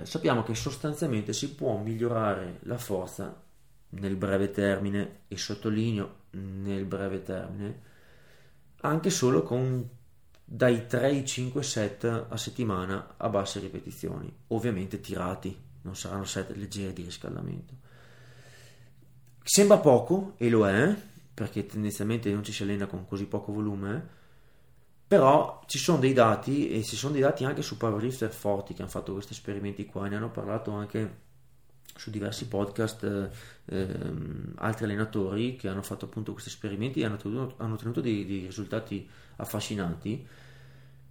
sappiamo che sostanzialmente si può migliorare la forza nel breve termine, e sottolineo nel breve termine, anche solo con dai 3-5 set a settimana a basse ripetizioni, ovviamente tirati, non saranno set leggeri di riscaldamento. Sembra poco, e lo è, perché tendenzialmente non ci si allena con così poco volume, però ci sono dei dati, e ci sono dei dati anche su powerlifter forti che hanno fatto questi esperimenti qua, ne hanno parlato anche su diversi podcast altri allenatori che hanno fatto appunto questi esperimenti e hanno ottenuto dei risultati affascinanti.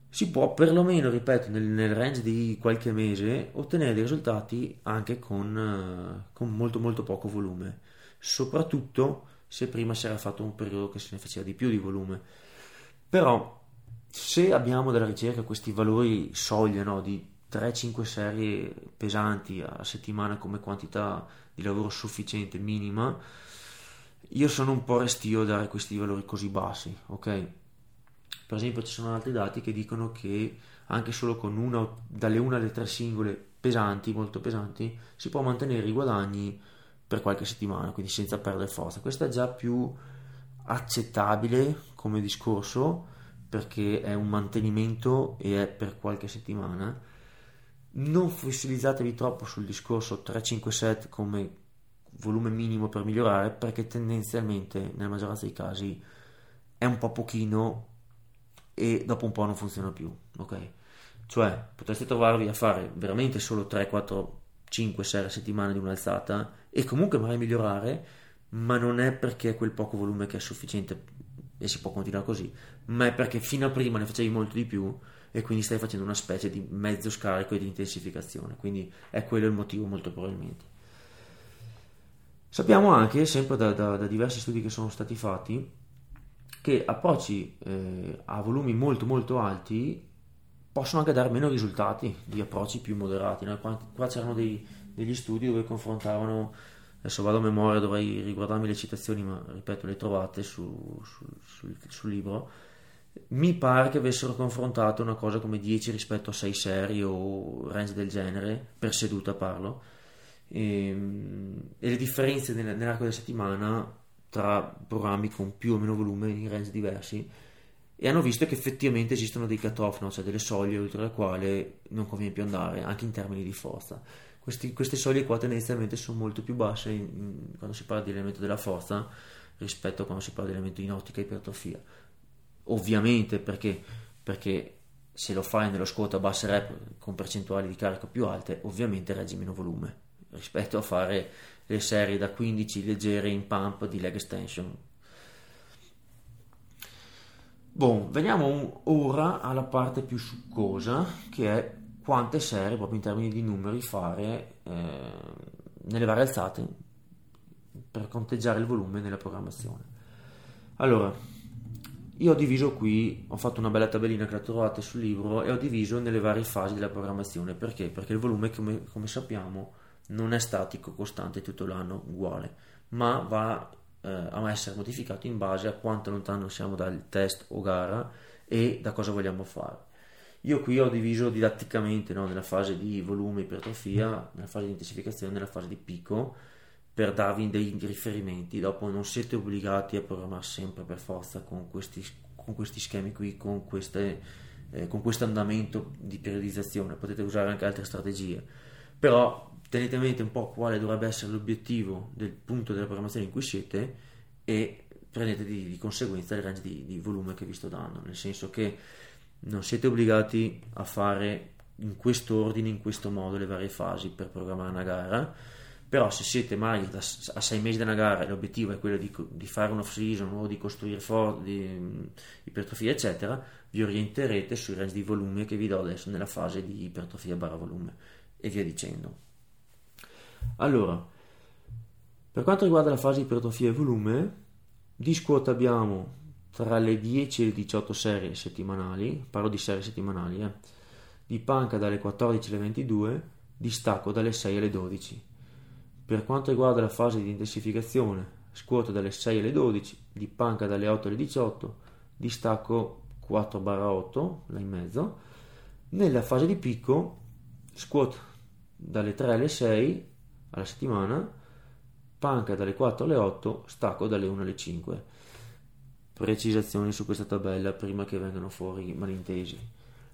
Si può perlomeno, ripeto, nel range di qualche mese ottenere dei risultati anche con molto molto poco volume, soprattutto se prima si era fatto un periodo che se ne faceva di più di volume. Però se abbiamo dalla ricerca questi valori soglia, no, di 3-5 serie pesanti a settimana come quantità di lavoro sufficiente, minima, io sono un po' restio a dare questi valori così bassi, ok? Per esempio ci sono altri dati che dicono che anche solo con dalle 1 alle 3 singole pesanti, molto pesanti, si può mantenere i guadagni per qualche settimana, quindi senza perdere forza. Questo è già più accettabile come discorso, perché è un mantenimento e è per qualche settimana. Non fossilizzatevi troppo sul discorso 3-5 set come volume minimo per migliorare, perché tendenzialmente nella maggioranza dei casi è un po' pochino e dopo un po' non funziona più, ok? Cioè potreste trovarvi a fare veramente solo 3-4-5 serie a settimana di un'alzata e comunque magari migliorare, ma non è perché è quel poco volume che è sufficiente e si può continuare così, ma è perché fino a prima ne facevi molto di più e quindi stai facendo una specie di mezzo scarico e di intensificazione, quindi è quello il motivo molto probabilmente. Sappiamo anche, sempre da diversi studi che sono stati fatti, che approcci a volumi molto molto alti possono anche dare meno risultati di approcci più moderati, no? Qua c'erano degli studi dove confrontavano, adesso vado a memoria, dovrei riguardarmi le citazioni, ma ripeto, le trovate sul libro. Mi pare che avessero confrontato una cosa come 10 rispetto a 6 serie o range del genere, per seduta parlo, e le differenze nell'arco della settimana tra programmi con più o meno volume in range diversi, e hanno visto che effettivamente esistono dei cut-off, no? Cioè delle soglie oltre le quali non conviene più andare, anche in termini di forza. Queste soglie qua tendenzialmente sono molto più basse quando si parla di elemento della forza rispetto a quando si parla di elemento in ottica ipertrofia. Ovviamente perché se lo fai nello squat a basse rep con percentuali di carico più alte, ovviamente reggi meno volume rispetto a fare le serie da 15 leggere in pump di leg extension. Bon, veniamo ora alla parte più succosa, che è quante serie, proprio in termini di numeri, fare nelle varie alzate per conteggiare il volume nella programmazione. Allora, io ho diviso qui, ho fatto una bella tabellina che la trovate sul libro, e ho diviso nelle varie fasi della programmazione. Perché? Perché il volume, come sappiamo, non è statico, costante tutto l'anno uguale, ma va a essere modificato in base a quanto lontano siamo dal test o gara e da cosa vogliamo fare. Io qui ho diviso didatticamente, no, nella fase di volume ipertrofia, nella fase di intensificazione, nella fase di picco, per darvi dei riferimenti. Dopo non siete obbligati a programmare sempre per forza con questi schemi qui, con questo andamento di periodizzazione. Potete usare anche altre strategie, però tenete a mente un po' quale dovrebbe essere l'obiettivo del punto della programmazione in cui siete e prendete di conseguenza il range di volume che vi sto dando, nel senso che non siete obbligati a fare in questo ordine, in questo modo, le varie fasi per programmare una gara. Però se siete magari a 6 mesi da una gara e l'obiettivo è quello di fare un off season o di costruire di ipertrofia eccetera, vi orienterete sui range di volume che vi do adesso nella fase di ipertrofia barra volume e via dicendo. Allora, per quanto riguarda la fase di ipertrofia e volume di squat, abbiamo tra le 10 e le 18 serie settimanali, parlo di serie settimanali, di panca dalle 14 alle 22, di stacco dalle 6 alle 12. Per quanto riguarda la fase di intensificazione, squat dalle 6 alle 12, di panca dalle 8 alle 18, di stacco 4/8, là in mezzo. Nella fase di picco, squat dalle 3 alle 6 alla settimana, panca dalle 4 alle 8, stacco dalle 1 alle 5. Precisazioni su questa tabella prima che vengano fuori malintesi.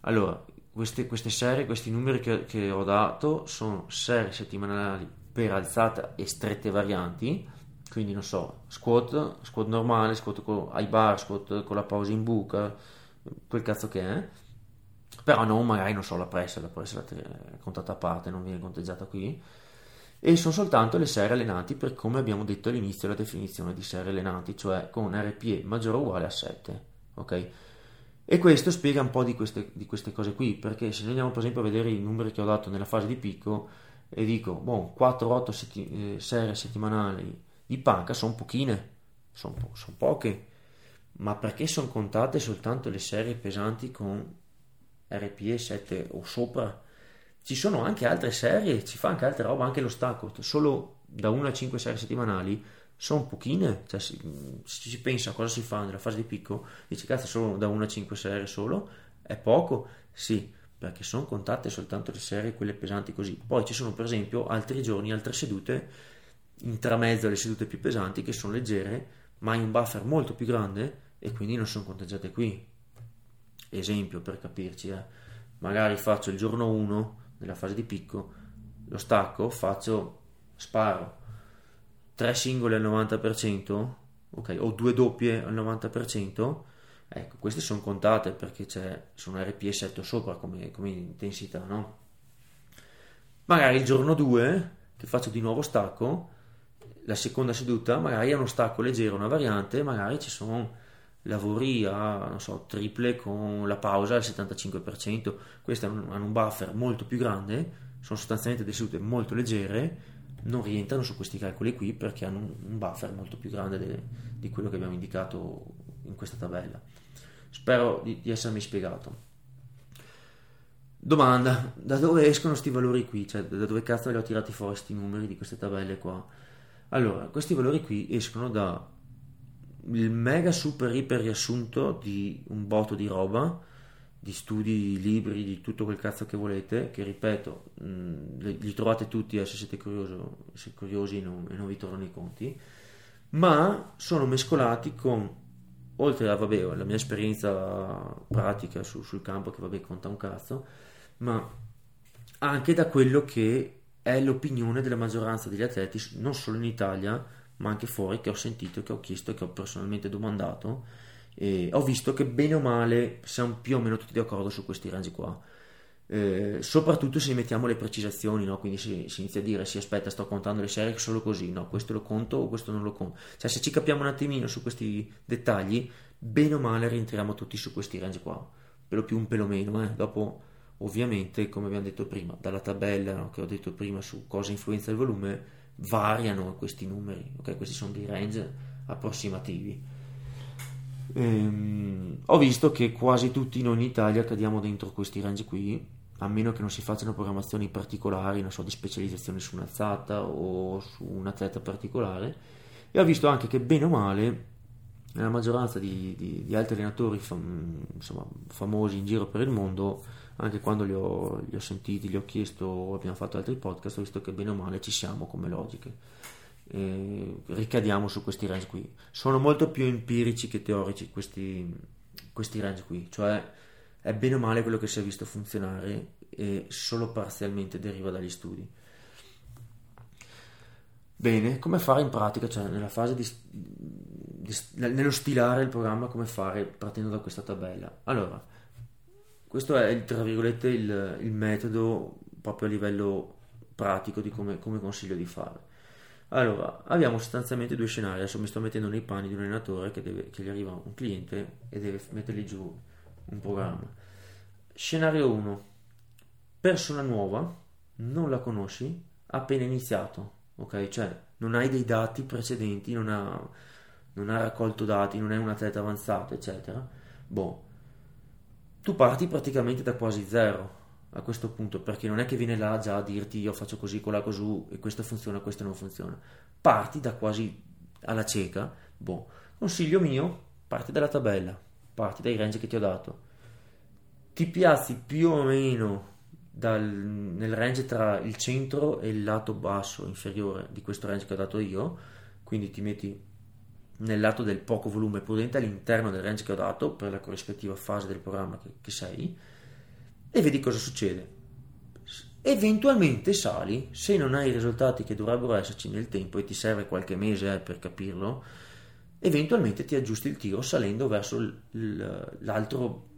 Allora, queste serie, questi numeri che ho dato sono serie settimanali per alzata e strette varianti, quindi non so, squat normale, squat con high bar, squat con la pausa in buca, quel cazzo che è, però non, magari non so, la pressa è contata a parte, non viene conteggiata qui, e sono soltanto le serie allenanti per come abbiamo detto all'inizio la definizione di serie allenanti, cioè con RPE maggiore o uguale a 7, ok? E questo spiega un po' di queste cose qui, perché se noi andiamo per esempio a vedere i numeri che ho dato nella fase di picco e dico, boh, 4-8 serie settimanali di panca sono pochine, sono poche, ma perché sono contate soltanto le serie pesanti con RPE 7 o sopra? Ci sono anche altre serie, ci fa anche altra roba, anche lo stacco, solo da 1 a 5 serie settimanali sono pochine, cioè se si pensa a cosa si fa nella fase di picco, dici cazzo solo da 1 a 5 serie solo, è poco, sì, perché sono contate soltanto le serie, quelle pesanti così, poi ci sono per esempio altri giorni, altre sedute, intramezzo alle sedute più pesanti che sono leggere, ma hai un buffer molto più grande e quindi non sono conteggiate qui. Esempio per capirci, magari faccio il giorno 1 nella fase di picco, lo stacco, sparo 3 singole al 90%, ok, o 2 doppie al 90%, ecco, queste sono contate perché sono RPE 7 sopra come intensità, no? Magari il giorno 2 che faccio di nuovo stacco, la seconda seduta magari è uno stacco leggero, una variante, magari ci sono lavori a, non so, triple con la pausa al 75%, queste hanno un buffer molto più grande, sono sostanzialmente delle sedute molto leggere, non rientrano su questi calcoli qui perché hanno un buffer molto più grande di quello che abbiamo indicato in questa tabella. Spero di essermi spiegato. Domanda: da dove escono questi valori qui? Cioè, da dove cazzo li ho tirati fuori questi numeri di queste tabelle qua? Allora, questi valori qui escono da il mega super iper riassunto di un botto di roba, di studi, libri, di tutto quel cazzo che volete, che ripeto li trovate tutti se siete curiosi e non vi tornano i conti, ma sono mescolati con, oltre a la mia esperienza pratica sul campo che conta un cazzo, ma anche da quello che è l'opinione della maggioranza degli atleti, non solo in Italia ma anche fuori, che ho sentito, che ho chiesto, che ho personalmente domandato, e ho visto che bene o male siamo più o meno tutti d'accordo su questi range qua, soprattutto se mettiamo le precisazioni, no? Quindi si inizia a dire, sì aspetta sto contando le serie solo così, no, questo lo conto o questo non lo conto, cioè se ci capiamo un attimino su questi dettagli, bene o male rientriamo tutti su questi range qua, pelo più un pelo meno, dopo ovviamente come abbiamo detto prima, dalla tabella, no, che ho detto prima su cosa influenza il volume, variano questi numeri, ok? Questi sono dei range approssimativi. Ho visto che quasi tutti noi in Italia cadiamo dentro questi range qui, a meno che non si facciano programmazioni particolari, non so, di specializzazione su un'alzata o su un atleta particolare, e ho visto anche che bene o male nella maggioranza di altri allenatori famosi in giro per il mondo, anche quando li ho sentiti, li ho chiesto, abbiamo fatto altri podcast, ho visto che bene o male ci siamo come logiche, ricadiamo su questi range qui. Sono molto più empirici che teorici questi range qui, cioè è bene o male quello che si è visto funzionare e solo parzialmente deriva dagli studi. Bene, come fare in pratica, cioè nella fase nello stilare il programma, come fare partendo da questa tabella? Allora, questo è, tra virgolette, il metodo proprio a livello pratico di come consiglio di fare. Allora, abbiamo sostanzialmente due scenari. Adesso mi sto mettendo nei panni di un allenatore che gli arriva un cliente e deve mettergli giù un programma. Scenario 1. Persona nuova, non la conosci, appena iniziato, ok? Cioè, non hai dei dati precedenti, non ha raccolto dati, non è un atleta avanzato, eccetera. Boh. Tu parti praticamente da quasi zero a questo punto, perché non è che viene là già a dirti io faccio così, colà, cosù, e questo funziona, questo non funziona. Parti da quasi alla cieca. Boh. Consiglio mio, parti dalla tabella, parti dai range che ti ho dato, ti piazzi più o meno nel range tra il centro e il lato basso inferiore di questo range che ho dato io, quindi ti metti nel lato del poco volume prudente all'interno del range che ho dato per la corrispettiva fase del programma che sei, e vedi cosa succede. Eventualmente sali, se non hai i risultati che dovrebbero esserci nel tempo e ti serve qualche mese per capirlo, eventualmente ti aggiusti il tiro salendo verso l'altro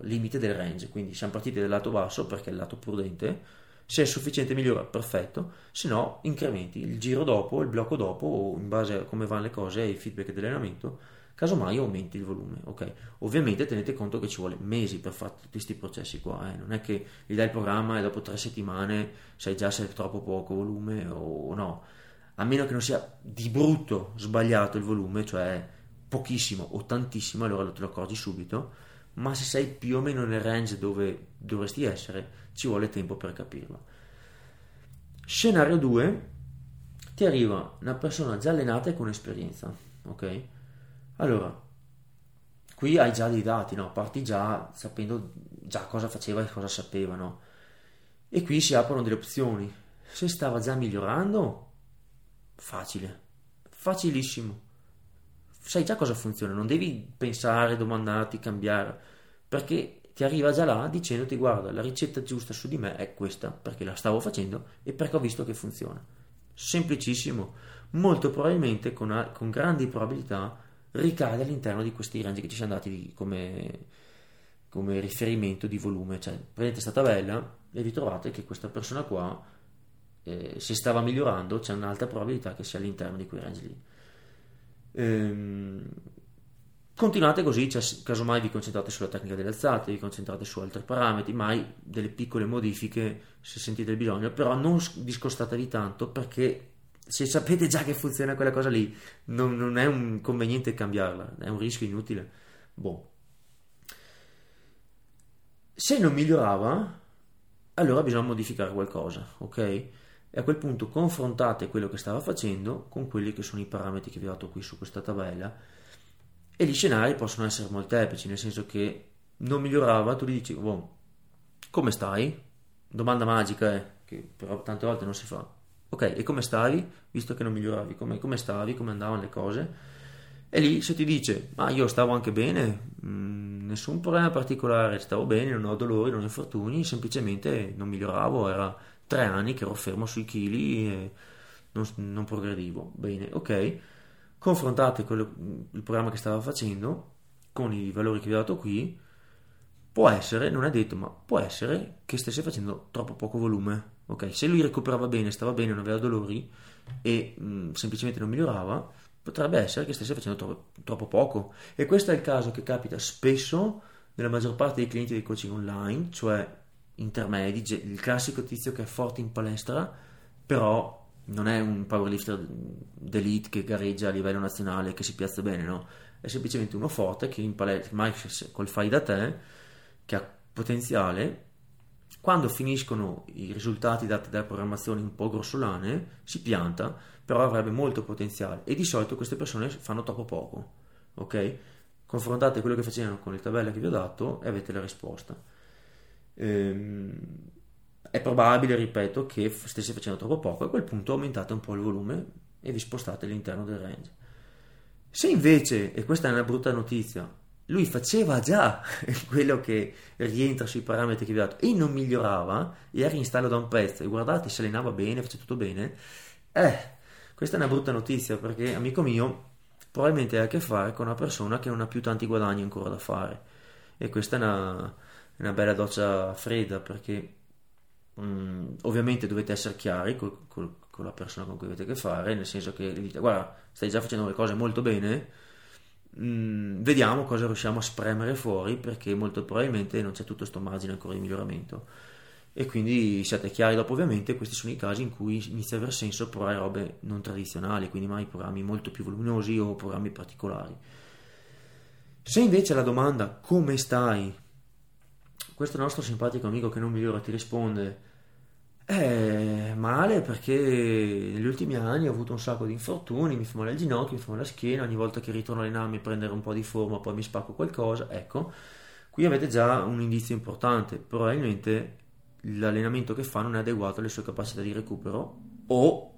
limite del range. Quindi siamo partiti dal lato basso perché è il lato prudente, se è sufficiente migliora, perfetto, se no incrementi il giro dopo, il blocco dopo, o in base a come vanno le cose e ai feedback dell'allenamento, casomai aumenti il volume, ok? Ovviamente tenete conto che ci vuole mesi per fare tutti questi processi qua, non è che gli dai il programma e dopo 3 settimane sai già se è troppo poco volume o no, a meno che non sia di brutto sbagliato il volume, cioè pochissimo o tantissimo, allora te lo accorgi subito, ma se sei più o meno nel range dove dovresti essere, ci vuole tempo per capirlo. Scenario 2, ti arriva una persona già allenata e con esperienza, ok? Allora, qui hai già dei dati, no? Parti già sapendo già cosa faceva e cosa sapeva, no? E qui si aprono delle opzioni. Se stava già migliorando, facile, facilissimo. Sai già cosa funziona, non devi pensare, domandarti, cambiare, perché ti arriva già là dicendoti: guarda, la ricetta giusta su di me è questa, perché la stavo facendo e perché ho visto che funziona. Semplicissimo, molto probabilmente con grandi probabilità ricade all'interno di questi range che ci siamo dati come riferimento di volume. Cioè, prendete questa tabella e vi trovate che questa persona qua, se stava migliorando, c'è un'alta probabilità che sia all'interno di quei range lì. Continuate così, cioè, casomai vi concentrate sulla tecnica delle alzate, vi concentrate su altri parametri, mai delle piccole modifiche se sentite il bisogno, però non discostatevi tanto, perché se sapete già che funziona quella cosa lì non è un conveniente cambiarla, è un rischio inutile. Se non migliorava, allora bisogna modificare qualcosa, ok? E a quel punto confrontate quello che stava facendo con quelli che sono i parametri che vi ho dato qui su questa tabella, e gli scenari possono essere molteplici, nel senso che non migliorava, tu gli dici: oh, come stai? Domanda magica, che però tante volte non si fa. Ok, e come stavi? Visto che non miglioravi, come stavi? Come andavano le cose? E lì, se ti dice: ma io stavo anche bene, nessun problema particolare, stavo bene, non ho dolori, non ho infortuni, semplicemente non miglioravo, era 3 anni che ero fermo sui chili e non progredivo. Bene, ok, confrontate il programma che stava facendo con i valori che vi ho dato qui. Può essere, non è detto, ma può essere che stesse facendo troppo poco volume. Ok, se lui recuperava bene, stava bene, non aveva dolori e semplicemente non migliorava, potrebbe essere che stesse facendo troppo poco. E questo è il caso che capita spesso nella maggior parte dei clienti di coaching online, cioè intermedi, il classico tizio che è forte in palestra, però non è un powerlifter d'elite che gareggia a livello nazionale, che si piazza bene, no? È semplicemente uno forte che in palestra, mai col fai da te, che ha potenziale. Quando finiscono i risultati dati dalla programmazione un po' grossolane, si pianta, però avrebbe molto potenziale, e di solito queste persone fanno troppo poco, ok? Confrontate quello che facevano con le tabelle che vi ho dato e avete la risposta. È probabile, ripeto, che stesse facendo troppo poco, e a quel punto aumentate un po' il volume e vi spostate all'interno del range. Se invece, e questa è una brutta notizia, lui faceva già quello che rientra sui parametri che vi ho dato e non migliorava, e era in stallo da un pezzo, e guardate, si allenava bene, faceva tutto bene, questa è una brutta notizia, perché, amico mio, probabilmente ha a che fare con una persona che non ha più tanti guadagni ancora da fare, e questa è una bella doccia fredda, perché ovviamente dovete essere chiari con la persona con cui avete a che fare, nel senso che gli dite: guarda, stai già facendo le cose molto bene, vediamo cosa riusciamo a spremere fuori, perché molto probabilmente non c'è tutto sto margine ancora di miglioramento. E quindi siate chiari. Dopo, ovviamente, questi sono i casi in cui inizia a aver senso provare robe non tradizionali, quindi mai programmi molto più voluminosi o programmi particolari. Se invece la domanda "come stai?", questo nostro simpatico amico che non migliora ti risponde: male, perché negli ultimi anni ho avuto un sacco di infortuni, mi fa male al ginocchio, mi fa male la schiena, ogni volta che ritorno a allenarmi a prendere un po' di forma poi mi spacco qualcosa. Ecco, qui avete già un indizio importante, probabilmente l'allenamento che fa non è adeguato alle sue capacità di recupero, o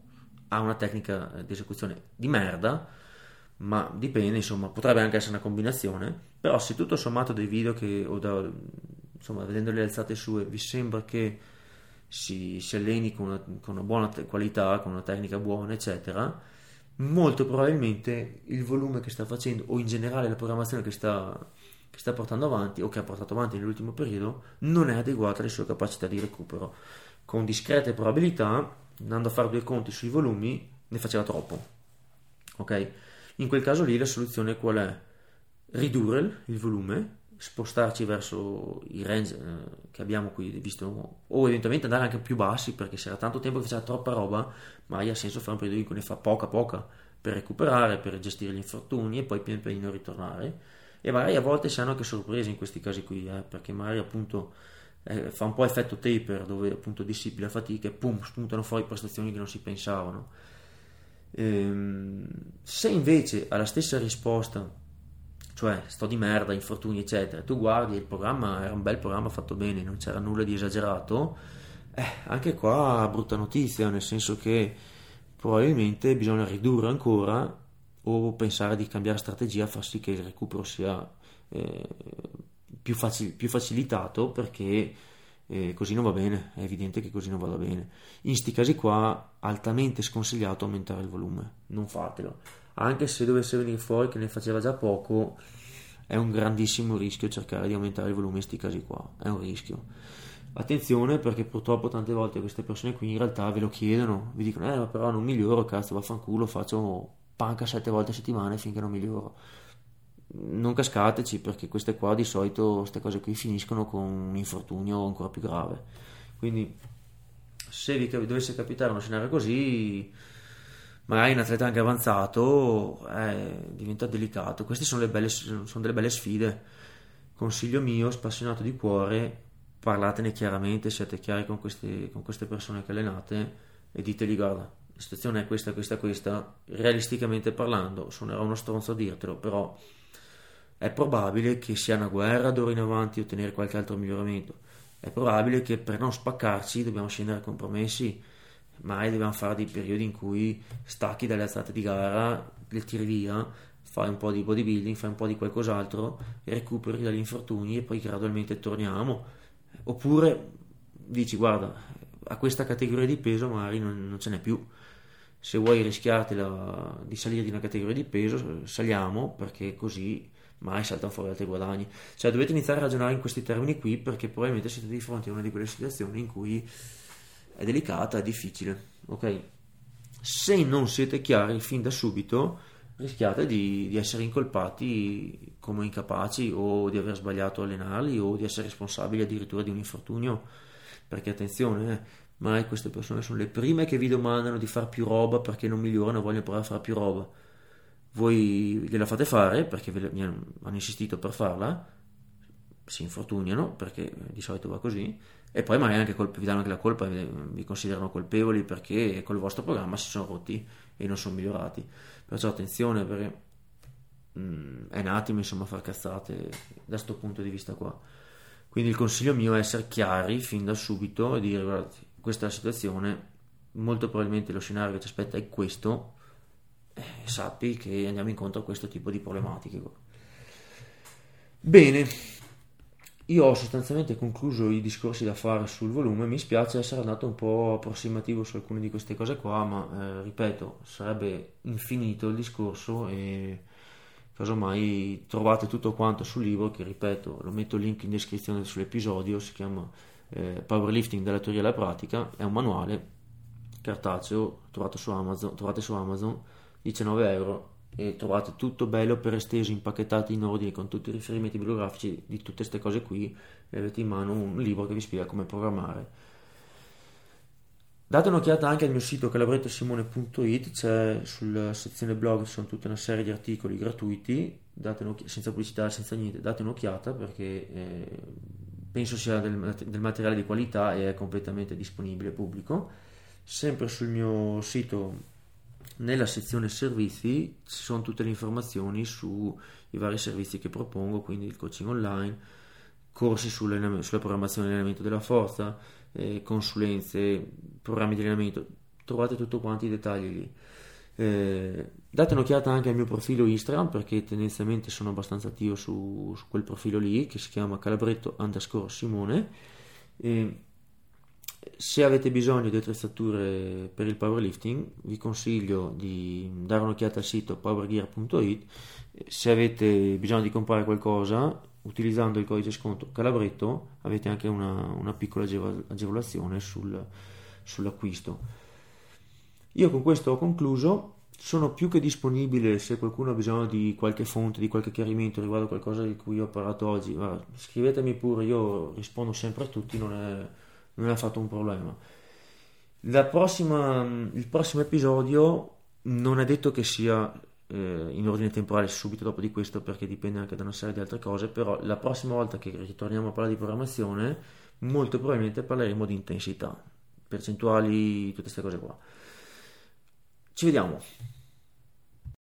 ha una tecnica di esecuzione di merda, ma dipende, insomma, potrebbe anche essere una combinazione. Però se tutto sommato dei video che ho da, insomma, vedendo le alzate sue, vi sembra che si alleni con una buona qualità, con una tecnica buona, eccetera, molto probabilmente il volume che sta facendo, o in generale la programmazione che sta portando avanti, o che ha portato avanti nell'ultimo periodo, non è adeguata alle sue capacità di recupero. Con discrete probabilità, andando a fare due conti sui volumi, ne faceva troppo. Ok? In quel caso lì la soluzione qual è? Ridurre il volume, spostarci verso i range che abbiamo qui visto, o eventualmente andare anche più bassi, perché se era tanto tempo che faceva troppa roba, magari ha senso fare un periodo in cui ne fa poca per recuperare, per gestire gli infortuni, e poi pian pianino ritornare. E magari a volte si hanno anche sorprese in questi casi qui, perché magari appunto fa un po' effetto taper, dove appunto dissipi la fatica e pum, spuntano fuori prestazioni che non si pensavano. Se invece alla stessa risposta, cioè sto di merda, infortuni eccetera, tu guardi il programma, era un bel programma fatto bene, non c'era nulla di esagerato, anche qua brutta notizia, nel senso che probabilmente bisogna ridurre ancora, o pensare di cambiare strategia, far sì che il recupero sia più facilitato, perché così non va bene, è evidente che così non vada bene. In sti casi qua altamente sconsigliato aumentare il volume, non fatelo, anche se dovesse venire fuori che ne faceva già poco. È un grandissimo rischio cercare di aumentare il volume in sti casi qua, è un rischio. Attenzione, perché purtroppo tante volte queste persone qui in realtà ve lo chiedono, vi dicono ma però non miglioro, cazzo, vaffanculo, faccio panca 7 volte a settimana finché non miglioro. Non cascateci, perché queste qua di solito, queste cose qui finiscono con un infortunio ancora più grave. Quindi se vi dovesse capitare uno scenario così, magari un atleta anche avanzato, diventa delicato. Queste sono delle belle sfide. Consiglio mio, spassionato di cuore, parlatene chiaramente, siate chiari con queste persone che allenate e ditegli: guarda, la situazione è questa, realisticamente parlando, suonerà uno stronzo a dirtelo, però è probabile che sia una guerra d'ora in avanti ottenere qualche altro miglioramento, è probabile che per non spaccarci dobbiamo scendere a compromessi, magari dobbiamo fare dei periodi in cui stacchi dalle alzate di gara, le tiri via, fai un po' di bodybuilding, fai un po' di qualcos'altro, recuperi dagli infortuni e poi gradualmente torniamo. Oppure dici: guarda, a questa categoria di peso magari non ce n'è più, se vuoi rischiartela di salire di una categoria di peso saliamo, perché così mai saltano fuori altri guadagni. Cioè dovete iniziare a ragionare in questi termini qui, perché probabilmente siete di fronte a una di quelle situazioni in cui è delicata, è difficile, ok? Se non siete chiari fin da subito rischiate di essere incolpati come incapaci, o di aver sbagliato a allenarli, o di essere responsabili addirittura di un infortunio, perché attenzione, mai queste persone sono le prime che vi domandano di fare più roba perché non migliorano e vogliono provare a fare più roba. Voi gliela fate fare perché hanno insistito per farla, si infortuniano, perché di solito va così, e poi magari anche vi danno anche la colpa, vi considerano colpevoli perché col vostro programma si sono rotti e non sono migliorati. Perciò attenzione, perché è un attimo, insomma, far cazzate da sto punto di vista qua. Quindi il consiglio mio è essere chiari fin da subito e dire: guardate, questa è la situazione, molto probabilmente lo scenario che ti aspetta è questo, sappi che andiamo incontro a questo tipo di problematiche. Bene, io ho sostanzialmente concluso i discorsi da fare sul volume. Mi spiace essere andato un po' approssimativo su alcune di queste cose qua, ma ripeto, sarebbe infinito il discorso, e casomai trovate tutto quanto sul libro, che ripeto, lo metto il link in descrizione sull'episodio, si chiama Powerlifting dalla teoria alla pratica, è un manuale cartaceo, trovate su Amazon, 19 euro, e trovate tutto bello per esteso, impacchettato in ordine con tutti i riferimenti bibliografici di tutte queste cose qui, e avete in mano un libro che vi spiega come programmare. Date un'occhiata anche al mio sito calabrettosimone.it, c'è sulla sezione blog, sono tutta una serie di articoli gratuiti, date senza pubblicità, senza niente, date un'occhiata, perché penso sia del materiale di qualità e è completamente disponibile pubblico. Sempre sul mio sito, nella sezione servizi, ci sono tutte le informazioni sui vari servizi che propongo, quindi il coaching online, corsi sulla programmazione di allenamento della forza, consulenze, programmi di allenamento, trovate tutto quanti i dettagli lì. Date un'occhiata anche al mio profilo Instagram, perché tendenzialmente sono abbastanza attivo su quel profilo lì, che si chiama calabretto_simone. Se avete bisogno di attrezzature per il powerlifting, vi consiglio di dare un'occhiata al sito powergear.it. Se avete bisogno di comprare qualcosa, utilizzando il codice sconto calabretto avete anche una piccola agevolazione sull'acquisto. Io con questo ho concluso. Sono più che disponibile, se qualcuno ha bisogno di qualche fonte, di qualche chiarimento riguardo qualcosa di cui ho parlato oggi, guarda, scrivetemi pure, io rispondo sempre a tutti, non è affatto un problema. Il prossimo episodio non è detto che sia in ordine temporale subito dopo di questo, perché dipende anche da una serie di altre cose, però la prossima volta che ritorniamo a parlare di programmazione molto probabilmente parleremo di intensità, percentuali, tutte queste cose qua. Ci vediamo.